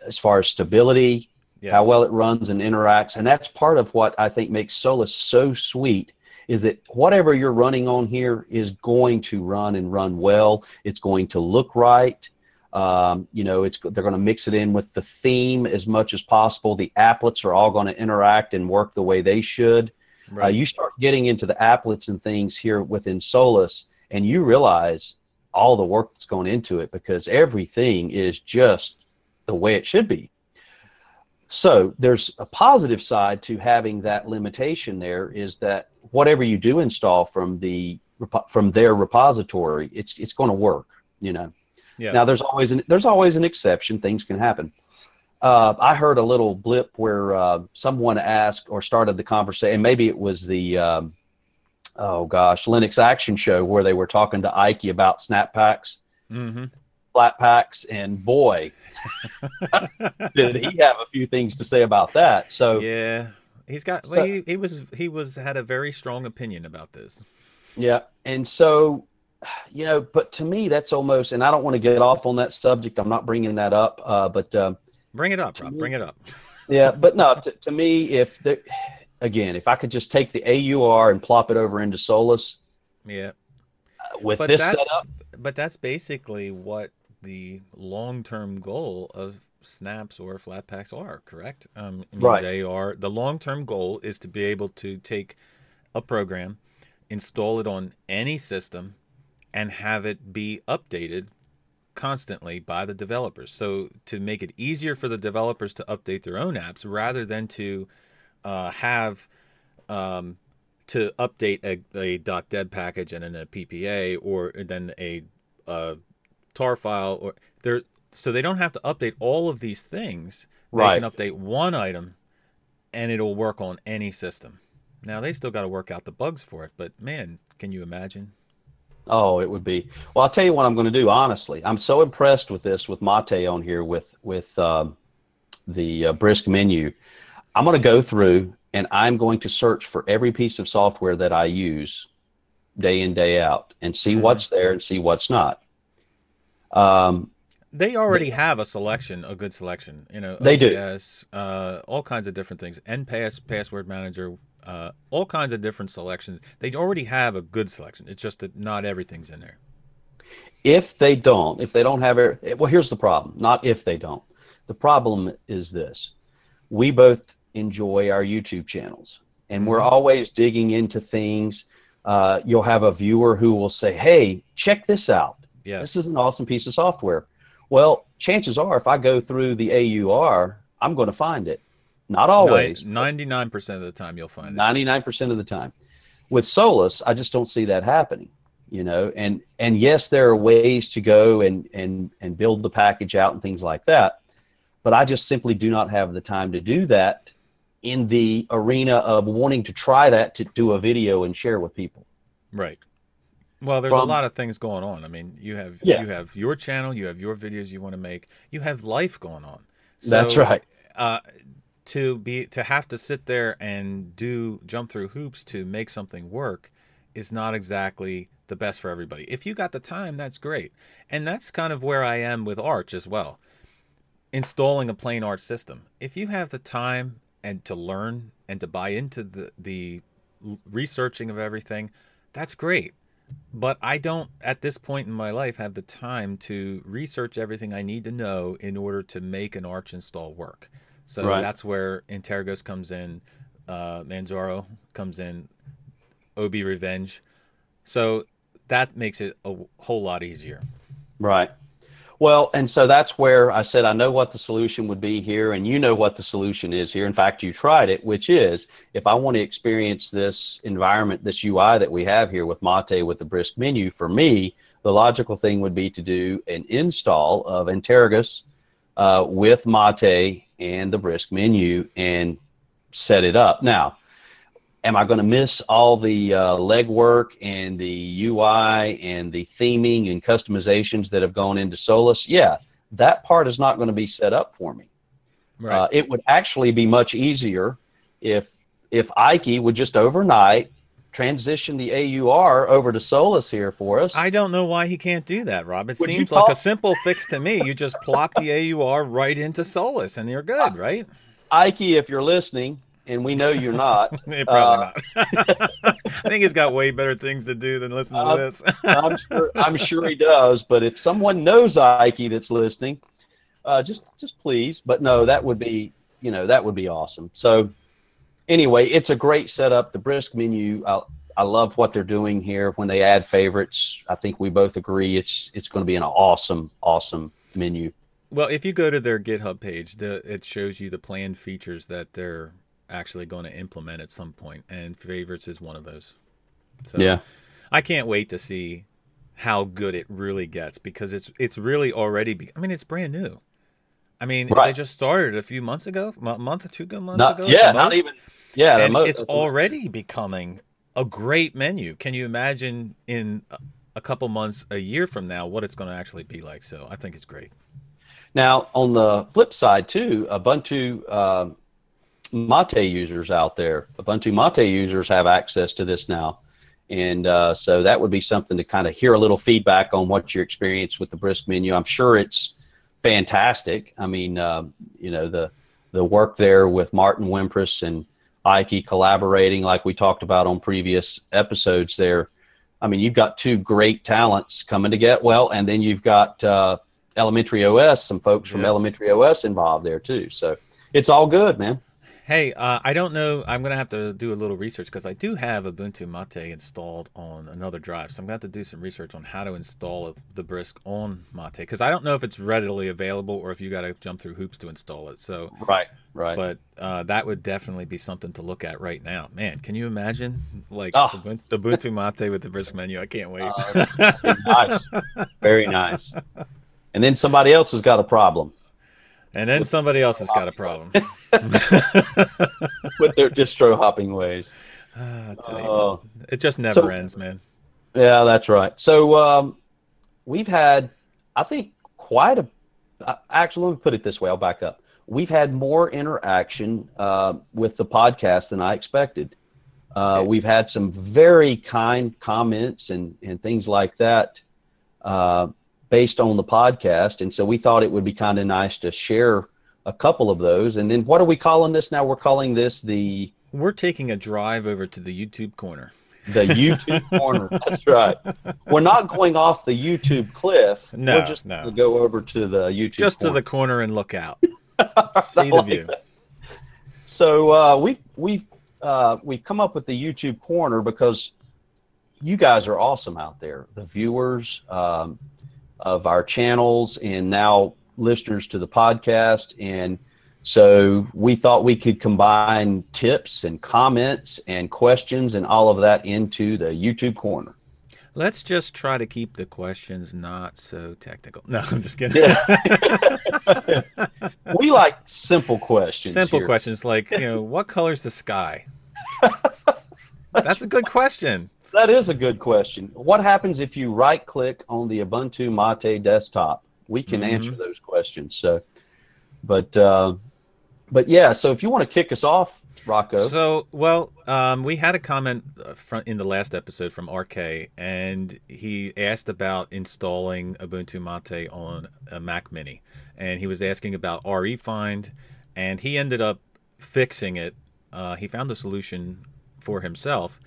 as far as stability, yes. how well it runs and interacts. And that's part of what I think makes Solus so sweet, is that whatever you're running on here is going to run and run well. It's going to look right. You know, they're going to mix it in with the theme as much as possible. The applets are all going to interact and work the way they should. Right. You start getting into the applets and things here within Solus, and you realize all the work that's gone into it, because everything is just the way it should be. So there's a positive side to having that limitation there, is that whatever you do install from their repository, it's going to work, you know. Yes. Now there's always an exception. Things can happen. I heard a little blip where someone asked or started the conversation, and maybe it was the Linux Action Show, where they were talking to Ikey about snap packs, flat packs, and boy, did he have a few things to say about that. So yeah, he's got. So, he had a very strong opinion about this. Yeah, and so. You know, but to me, that's almost, and I don't want to get off on that subject. I'm not bringing that up, bring it up, Rob. Bring it up. Yeah, but no, to me, if I could just take the AUR and plop it over into Solus, yeah, with this setup. But that's basically what the long-term goal of snaps or flat packs are, correct? Right. They are. The long-term goal is to be able to take a program, install it on any system, and have it be updated constantly by the developers. So to make it easier for the developers to update their own apps, rather than to to update a .deb package and then a PPA or then a tar file, so they don't have to update all of these things. Right. They can update one item, and it'll work on any system. Now they still got to work out the bugs for it, but man, can you imagine? Oh, it would be. Well, I'll tell you what I'm going to do, honestly. I'm so impressed with this, with Mate on here, with the Brisk Menu. I'm going to go through, and I'm going to search for every piece of software that I use day in, day out, and see what's there and see what's not. They already have a good selection. You know, they do. All kinds of different things. NPass, Password Manager. All kinds of different selections. They already have a good selection. It's just that not everything's in there. Well, here's the problem. Not if they don't. The problem is this. We both enjoy our YouTube channels, and we're always digging into things. You'll have a viewer who will say, hey, check this out. Yes. This is an awesome piece of software. Well, chances are, if I go through the AUR, I'm going to find it. Not always. 99% of the time you'll find it. 99% of the time. With Solus, I just don't see that happening, you know. And yes, there are ways to go and build the package out and things like that, but I just simply do not have the time to do that in the arena of wanting to try that, to do a video and share with people. Right. Well, there's a lot of things going on. I mean, you have your channel, you have your videos you want to make, you have life going on. So, that's right. To have to sit there and jump through hoops to make something work is not exactly the best for everybody. If you got the time, that's great. And that's kind of where I am with Arch as well. Installing a plain Arch system. If you have the time and to learn and to buy into the researching of everything, that's great. But I don't, at this point in my life, have the time to research everything I need to know in order to make an Arch install work. So That's where Antergos comes in, Manjaro comes in, OB Revenge. So that makes it a whole lot easier. Right. Well, and so that's where I said, I know what the solution would be here, and you know what the solution is here. In fact, you tried it, which is, if I want to experience this environment, this UI that we have here with Mate, with the Brisk menu, for me, the logical thing would be to do an install of Antergos with Mate and the Brisk menu and set it up. Now, am I going to miss all the legwork and the UI and the theming and customizations that have gone into Solus? Yeah, that part is not going to be set up for me. Right. It would actually be much easier if Ikey would just overnight transition the AUR over to Solus here for us. I don't know why he can't do that, Rob. It seems like a simple fix to me. You just plop the AUR right into Solus, and you're good, right? Ikey, if you're listening, and we know you're not. Probably not. I think he's got way better things to do than listen to this. I'm sure he does. But if someone knows Ikey that's listening, just please. But no, that would be awesome. So anyway, it's a great setup. The Brisk menu, I love what they're doing here. When they add favorites, I think we both agree it's going to be an awesome, awesome menu. Well, if you go to their GitHub page, it shows you the planned features that they're actually going to implement at some point, and favorites is one of those. So yeah, I can't wait to see how good it really gets, because it's really already it's brand new. Right. They just started a few months ago, a month or two ago. Yeah, not even. Yeah, and it's already becoming a great menu. Can you imagine in a couple months, a year from now, what it's going to actually be like? So I think it's great. Now, on the flip side too, Ubuntu Mate users have access to this now, and so that would be something to kind of hear a little feedback on what your experience with the Brisk menu. I'm sure it's fantastic. The work there with Martin Wimpress and Ikey collaborating, like we talked about on previous episodes there. You've got two great talents coming to get well, and then you've got Elementary OS, some folks from Elementary OS involved there too. So it's all good, man. Hey, I don't know. I'm going to have to do a little research, because I do have Ubuntu Mate installed on another drive. So I'm going to have to do some research on how to install the Brisk on Mate, because I don't know if it's readily available or if you got to jump through hoops to install it. So right. But that would definitely be something to look at right now. Man, can you imagine the Ubuntu Mate with the Brisk menu? I can't wait. Nice. Very nice. And then somebody else has got a problem. And then somebody else has got a problem with their distro hopping ways. It just never ends, man. Yeah, that's right. So we've had, I think, let me put it this way. I'll back up. We've had more interaction with the podcast than I expected. We've had some very kind comments and things like that. Based on the podcast, and so we thought it would be kind of nice to share a couple of those. And then what are we calling this now? We're calling this We're taking a drive over to the YouTube corner. The YouTube corner, that's right. We're not going off the YouTube cliff. No, we're just going to go over to the YouTube corner. To the corner and look out. See the view. That. So we've come up with the YouTube corner because you guys are awesome out there. The viewers, of our channels, and now listeners to the podcast. And so we thought we could combine tips and comments and questions and all of that into the YouTube corner. Let's just try to keep the questions not so technical. No, I'm just kidding. Yeah. We like simple questions. Simple here. Questions like, what color's the sky? That's a good question. That is a good question. What happens if you right-click on the Ubuntu Mate desktop? We can answer those questions. So, but yeah. So if you want to kick us off, Rocco. So we had a comment in the last episode from RK, and he asked about installing Ubuntu Mate on a Mac Mini, and he was asking about REFind, and he ended up fixing it. He found the solution for himself.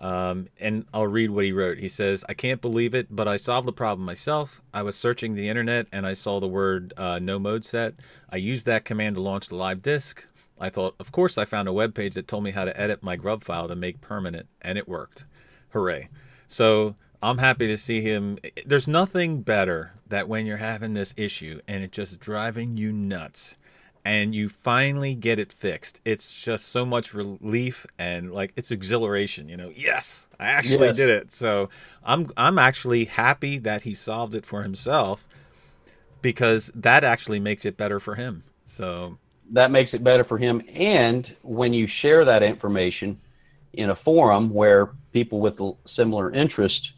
And I'll read what he wrote. He says, I can't believe it, but I solved the problem myself. I was searching the internet and I saw the word no mode set. I used that command to launch the live disk. I thought, of course, I found a web page that told me how to edit my grub file to make permanent, and it worked. Hooray. So I'm happy to see him. There's nothing better than when you're having this issue and it's just driving you nuts and you finally get it fixed. It's just so much relief and like it's exhilaration, you know, yes, I actually did it. So I'm actually happy that he solved it for himself because that actually makes it better for him. So that makes it better for him. And when you share that information in a forum where people with similar interest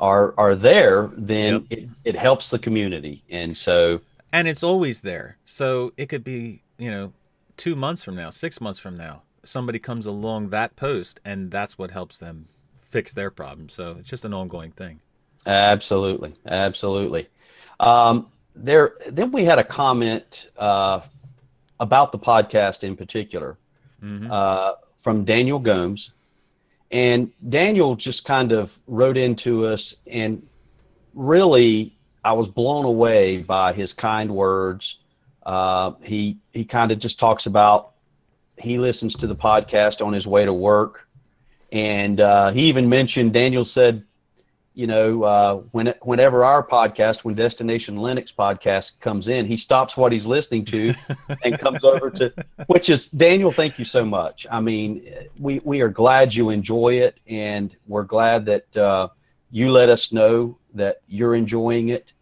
are there, then it helps the community. And so, and it's always there. So it could be, you know, 2 months from now, 6 months from now, somebody comes along that post and that's what helps them fix their problem. So it's just an ongoing thing. Absolutely. Absolutely. Then we had a comment about the podcast in particular from Daniel Gomes. And Daniel just kind of wrote into us, and really I was blown away by his kind words. He kind of just talks about he listens to the podcast on his way to work. And he even mentioned, Daniel said, you know, whenever our podcast, when Destination Linux podcast comes in, he stops what he's listening to and comes over to, which is, Daniel, thank you so much. I mean, we are glad you enjoy it, and we're glad that you let us know that you're enjoying it.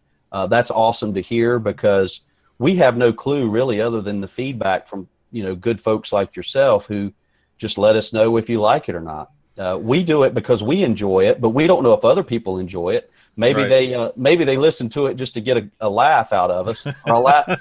That's awesome to hear, because we have no clue really other than the feedback from, you know, good folks like yourself who just let us know if you like it or not. We do it because we enjoy it, but we don't know if other people enjoy it. Maybe they listen to it just to get a laugh out of us, or a laugh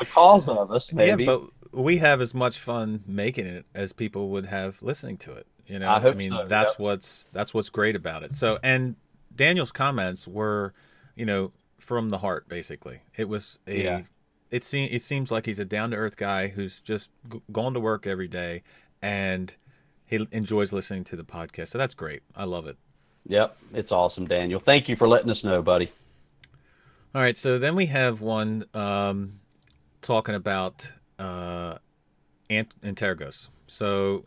because of us. Maybe. Yeah, but we have as much fun making it as people would have listening to it. You know, I mean, that's what's great about it. So, and Daniel's comments were, you know, from the heart. Basically, it was a. Yeah. It seems like he's a down to earth guy who's just going to work every day and he enjoys listening to the podcast. So that's great. I love it. Yep. It's awesome, Daniel. Thank you for letting us know, buddy. All right. So then we have one talking about Antergos. So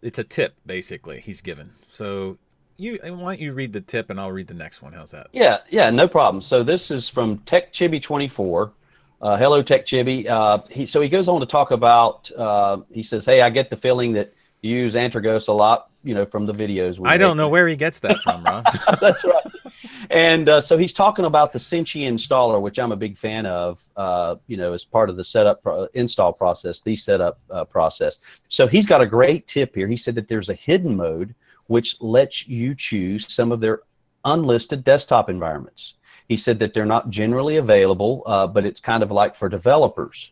it's a tip, basically, he's given. So why don't you read the tip and I'll read the next one. How's that? Yeah, no problem. So this is from TechChibby24. Hello, TechChibby. He goes on to talk about, he says, hey, I get the feeling that you use Antergos a lot, you know, from the videos. I don't know where he gets that from, Ron. That's right. And so he's talking about the Cinchi installer, which I'm a big fan of, you know, as part of the setup install process, the setup process. So he's got a great tip here. He said that there's a hidden mode which lets you choose some of their unlisted desktop environments. He said that they're not generally available, but it's kind of like for developers.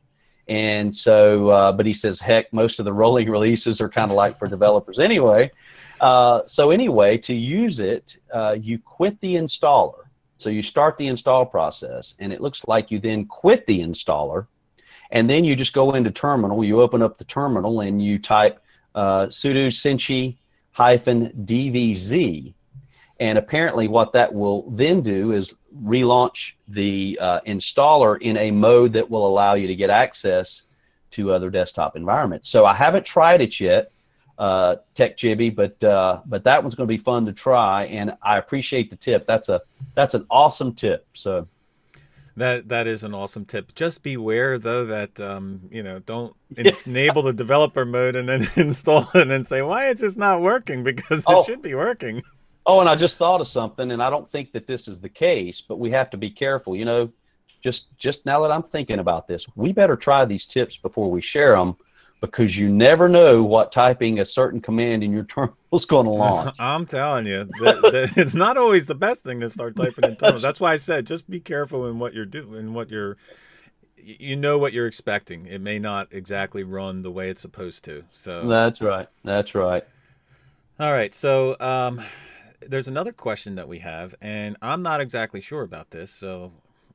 And so, but he says, heck, most of the rolling releases are kind of like for developers anyway. So anyway, to use it, you quit the installer. So you start the install process, and it looks like you then quit the installer, and then you just go into terminal. You open up the terminal, and you type sudo cinchi -dvz. And apparently what that will then do is relaunch the installer in a mode that will allow you to get access to other desktop environments. So I haven't tried it yet, TechJibby, but that one's going to be fun to try, and I appreciate the tip. That's an awesome tip. So that is an awesome tip. Just beware though that you know, don't enable the developer mode and then install it and then say, why is this not working? Because it should be working. Oh, and I just thought of something, and I don't think that this is the case, but we have to be careful. You know, just now that I'm thinking about this, we better try these tips before we share them, because you never know what typing a certain command in your terminal is going to launch. I'm telling you, it's not always the best thing to start typing in terminal. That's why I said just be careful in what you're doing, you know what you're expecting. It may not exactly run the way it's supposed to. So that's right. All right, so there's another question that we have, and I'm not exactly sure about this, so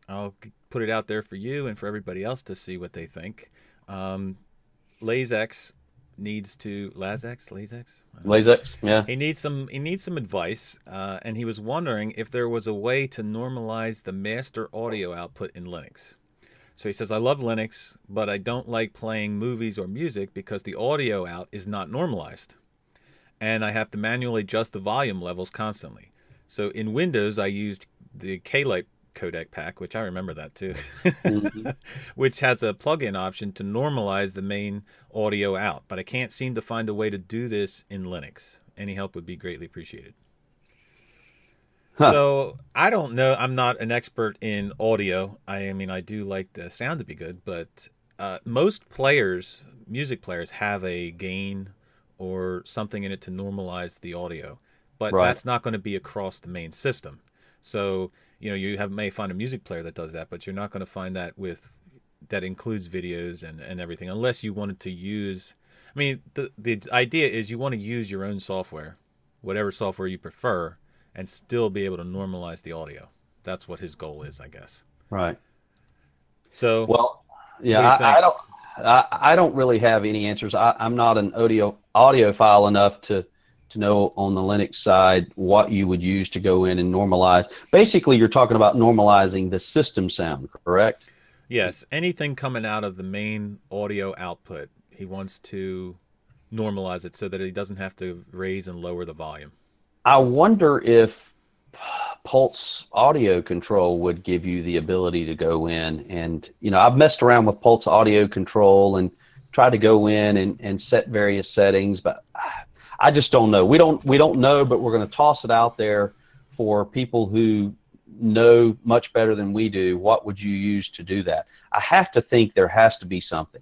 I'll put it out there for you and for everybody else to see what they think. LazX, yeah. He needs some advice, and he was wondering if there was a way to normalize the master audio output in Linux. So he says, I love Linux, but I don't like playing movies or music because the audio out is not normalized, and I have to manually adjust the volume levels constantly. So in Windows, I used the K-Lite codec pack, which I remember that too, which has a plug-in option to normalize the main audio out. But I can't seem to find a way to do this in Linux. Any help would be greatly appreciated. Huh. So I don't know. I'm not an expert in audio. I mean, I do like the sound to be good, but most players, music players, have a gain or something in it to normalize the audio. But that's not going to be across the main system. So, you know, you may find a music player that does that, but you're not going to find that with that includes videos and everything, unless you wanted to use. I mean, the idea is you want to use your own software, whatever software you prefer, and still be able to normalize the audio. That's what his goal is, I guess. Right. So, well, yeah, I don't really have any answers. I'm not an audiophile enough to know on the Linux side what you would use to go in and normalize. Basically, you're talking about normalizing the system sound, correct? Yes. Anything coming out of the main audio output, he wants to normalize it so that he doesn't have to raise and lower the volume. I wonder if Pulse Audio Control would give you the ability to go in and, you know, I've messed around with Pulse Audio Control and tried to go in and set various settings, but I just don't know. We don't know, but we're going to toss it out there for people who know much better than we do. What would you use to do that? I have to think there has to be something.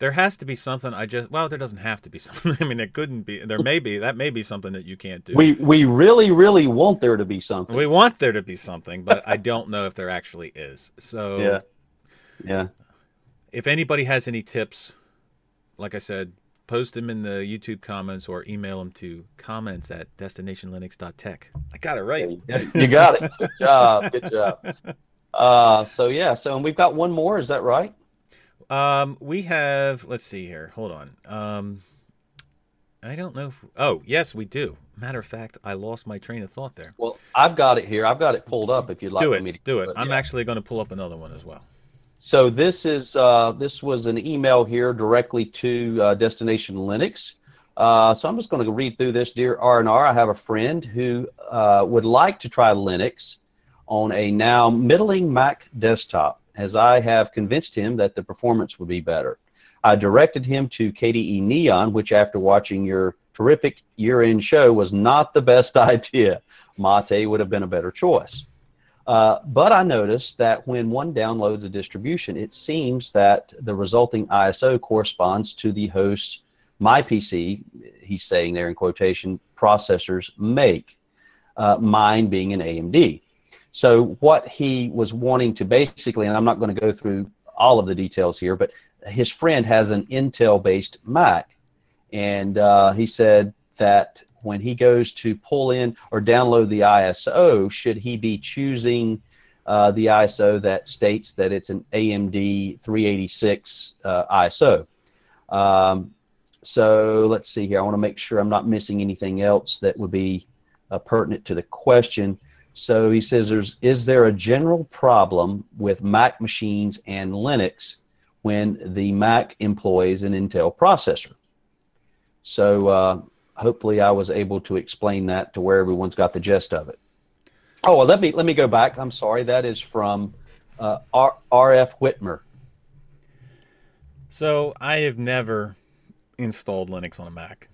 There has to be something. There doesn't have to be something. I mean, it couldn't be. There may be. That may be something that you can't do. We really, really want there to be something. We want there to be something, but I don't know if there actually is. So, yeah. If anybody has any tips, like I said, post them in the YouTube comments or email them to comments@destinationlinux.tech. I got it right. You got it. Good job. Good job. So we've got one more. Is that right? We have, let's see here. Hold on. I don't know. Yes, we do. Matter of fact, I lost my train of thought there. Well, I've got it here. I've got it pulled up if you'd like me to do it. I'm actually going to pull up another one as well. So this is, this was an email here directly to Destination Linux. So I'm just going to read through this. Dear R&R, I have a friend who would like to try Linux on a now middling Mac desktop, as I have convinced him that the performance would be better. I directed him to KDE Neon, which after watching your terrific year-end show was not the best idea. Mate would have been a better choice. But I noticed that when one downloads a distribution, it seems that the resulting ISO corresponds to the host my PC, he's saying there in quotation, processors make, mine being an AMD. So what he was wanting to basically, and I'm not going to go through all of the details here, but his friend has an Intel-based Mac, and he said that when he goes to pull in or download the ISO, should he be choosing the ISO that states that it's an AMD 386 ISO? So let's see here. I want to make sure I'm not missing anything else that would be pertinent to the question. So he says, is there a general problem with Mac machines and Linux when the Mac employs an Intel processor? So hopefully I was able to explain that to where everyone's got the gist of it. Oh, well, let me go back. I'm sorry. That is from R.F. Whitmer. So I have never installed Linux on a Mac.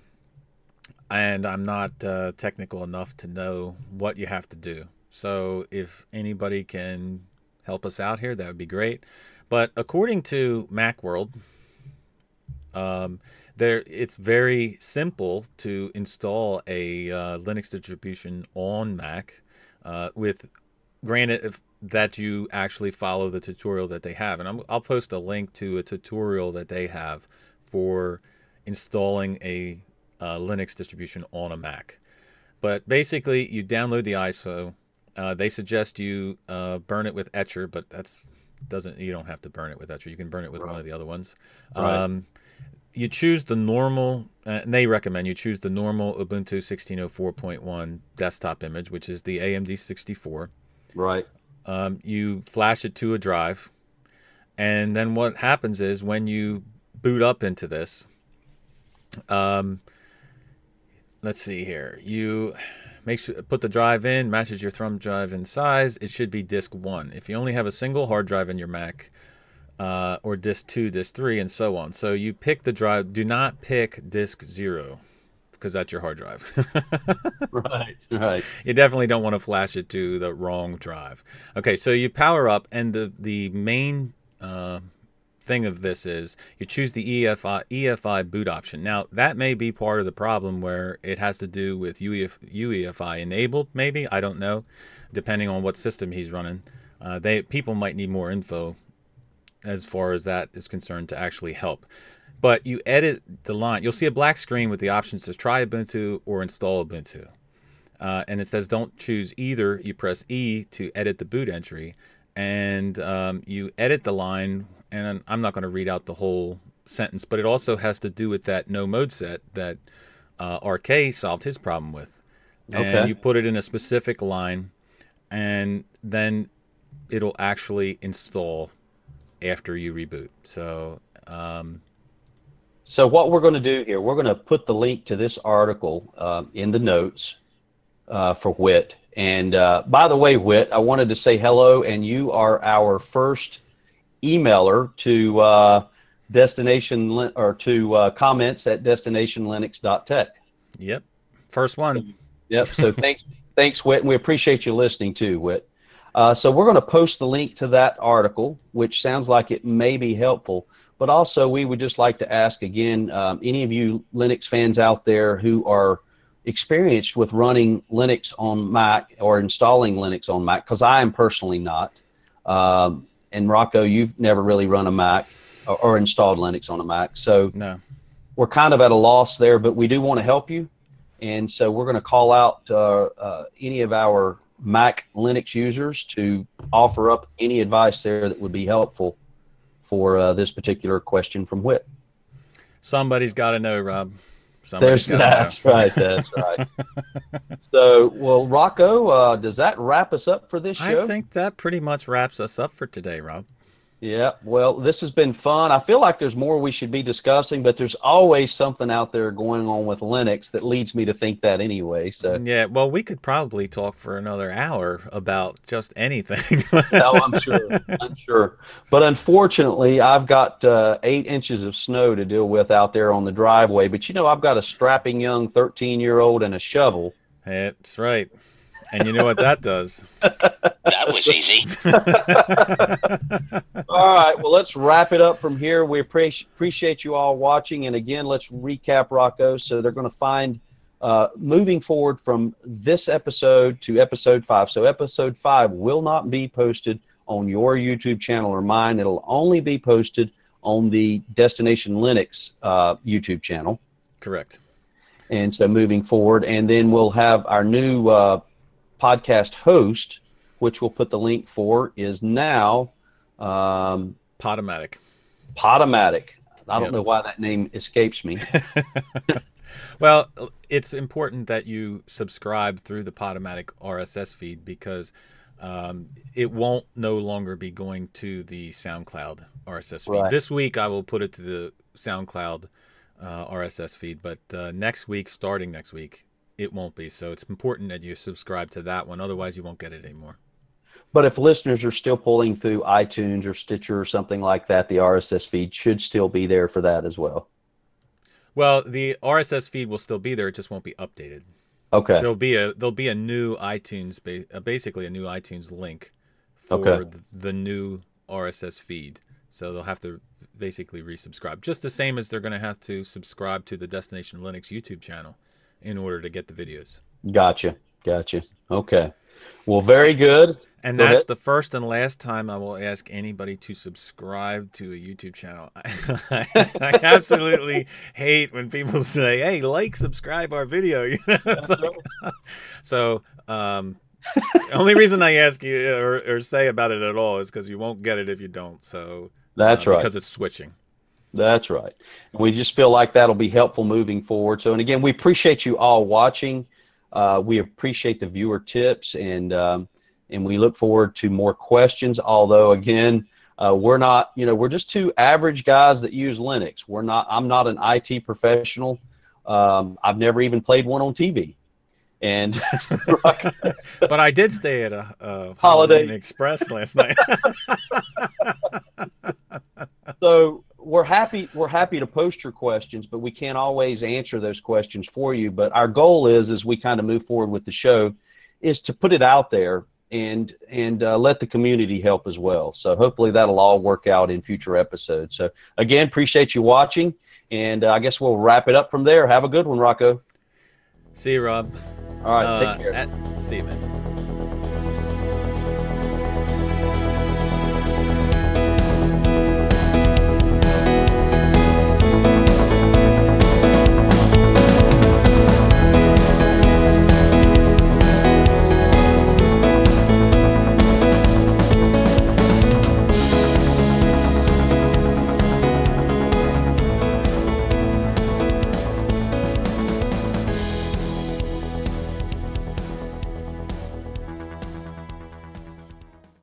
And I'm not technical enough to know what you have to do. So if anybody can help us out here, that would be great. But according to Macworld, it's very simple to install a Linux distribution on Mac, granted if that you actually follow the tutorial that they have. And I'll post a link to a tutorial that they have for installing a Linux distribution on a Mac. But basically, you download the ISO. They suggest you burn it with Etcher, but you don't have to burn it with Etcher. You can burn it with one of the other ones. Right. You choose the normal, and they recommend you choose the normal Ubuntu 16.04.1 desktop image, which is the AMD64. Right. You flash it to a drive, and then what happens is when you boot up into this, let's see here. You Make sure put the drive in, matches your thumb drive in size. It should be disk 1. If you only have a single hard drive in your Mac, or disk 2, disk 3, and so on. So you pick the drive. Do not pick disk 0, because that's your hard drive. Right. You definitely don't want to flash it to the wrong drive. Okay, so you power up, and the main thing of this is you choose the EFI boot option. Now, that may be part of the problem where it has to do with UEFI enabled, maybe. I don't know, depending on what system he's running. People might need more info as far as that is concerned to actually help. But you edit the line. You'll see a black screen with the options to try Ubuntu or install Ubuntu. And it says don't choose either. You press E to edit the boot entry. And you edit the line. And I'm not going to read out the whole sentence. But it also has to do with that no mode set that RK solved his problem with. Okay. And you put it in a specific line. And then it'll actually install after you reboot. So... So what we're going to do here, we're going to put the link to this article in the notes for Whit. And by the way, Whit, I wanted to say hello, and you are our first emailer to comments at destinationlinux.tech. Yep, first one. Yep. So thanks, Whit, and we appreciate you listening too, Whit. So we're going to post the link to that article, which sounds like it may be helpful. But also, we would just like to ask again, any of you Linux fans out there who are experienced with running Linux on Mac or installing Linux on Mac, because I am personally not. And Rocco, you've never really run a Mac or installed Linux on a Mac. So no. We're kind of at a loss there, but we do want to help you. And so we're going to call out any of our Mac Linux users to offer up any advice there that would be helpful for this particular question from Whit. Somebody's got to know, Rob. That's right. So, well, Rocco, does that wrap us up for this show? I think that pretty much wraps us up for today, Rob. Yeah, well, this has been fun. I feel like there's more we should be discussing, but there's always something out there going on with Linux that leads me to think that anyway. So yeah, well, we could probably talk for another hour about just anything. No, I'm sure. But unfortunately, I've got 8 inches of snow to deal with out there on the driveway. But, you know, I've got a strapping young 13-year-old and a shovel. That's right. And you know what that does? That was easy. All right. Well, let's wrap it up from here. We appreciate you all watching. And again, let's recap, Rocco. So they're going to find moving forward from this episode to episode 5. So episode 5 will not be posted on your YouTube channel or mine. It'll only be posted on the Destination Linux YouTube channel. Correct. And so moving forward. And then we'll have our new podcast host, which we'll put the link for, is now Podomatic. I don't know why that name escapes me. Well, it's important that you subscribe through the Podomatic RSS feed, because it won't no longer be going to the SoundCloud RSS feed. Right. This week I will put it to the SoundCloud RSS feed, but starting next week, it won't be. So it's important that you subscribe to that one. Otherwise, you won't get it anymore. But if listeners are still pulling through iTunes or Stitcher or something like that, the RSS feed should still be there for that as well. Well, the RSS feed will still be there. It just won't be updated. Okay. There'll be a new iTunes, basically a new iTunes link for the new RSS feed. So they'll have to basically resubscribe, just the same as they're going to have to subscribe to the Destination Linux YouTube channel in order to get the videos. Gotcha. Okay. Well, very good. And Go that's ahead. The first and last time I will ask anybody to subscribe to a YouTube channel. I absolutely hate when people say, hey, subscribe our video. You know? It's like, so the only reason I ask you or say about it at all is because you won't get it if you don't. So that's right. Because it's switching. That's right. We just feel like that'll be helpful moving forward. So, and again, we appreciate you all watching. We appreciate the viewer tips, and we look forward to more questions. Although, again, we're not, we're just two average guys that use Linux. I'm not an IT professional. I've never even played one on TV. and but I did stay at a Holiday Inn Express last night. So we're happy to post your questions, but we can't always answer those questions for you. But our goal is, as we kind of move forward with the show, is to put it out there and let the community help as well. So hopefully that'll all work out in future episodes. So again, appreciate you watching, and I guess we'll wrap it up from there. Have a good one, Rocco. See you, Rob. All right, take care. See you, man.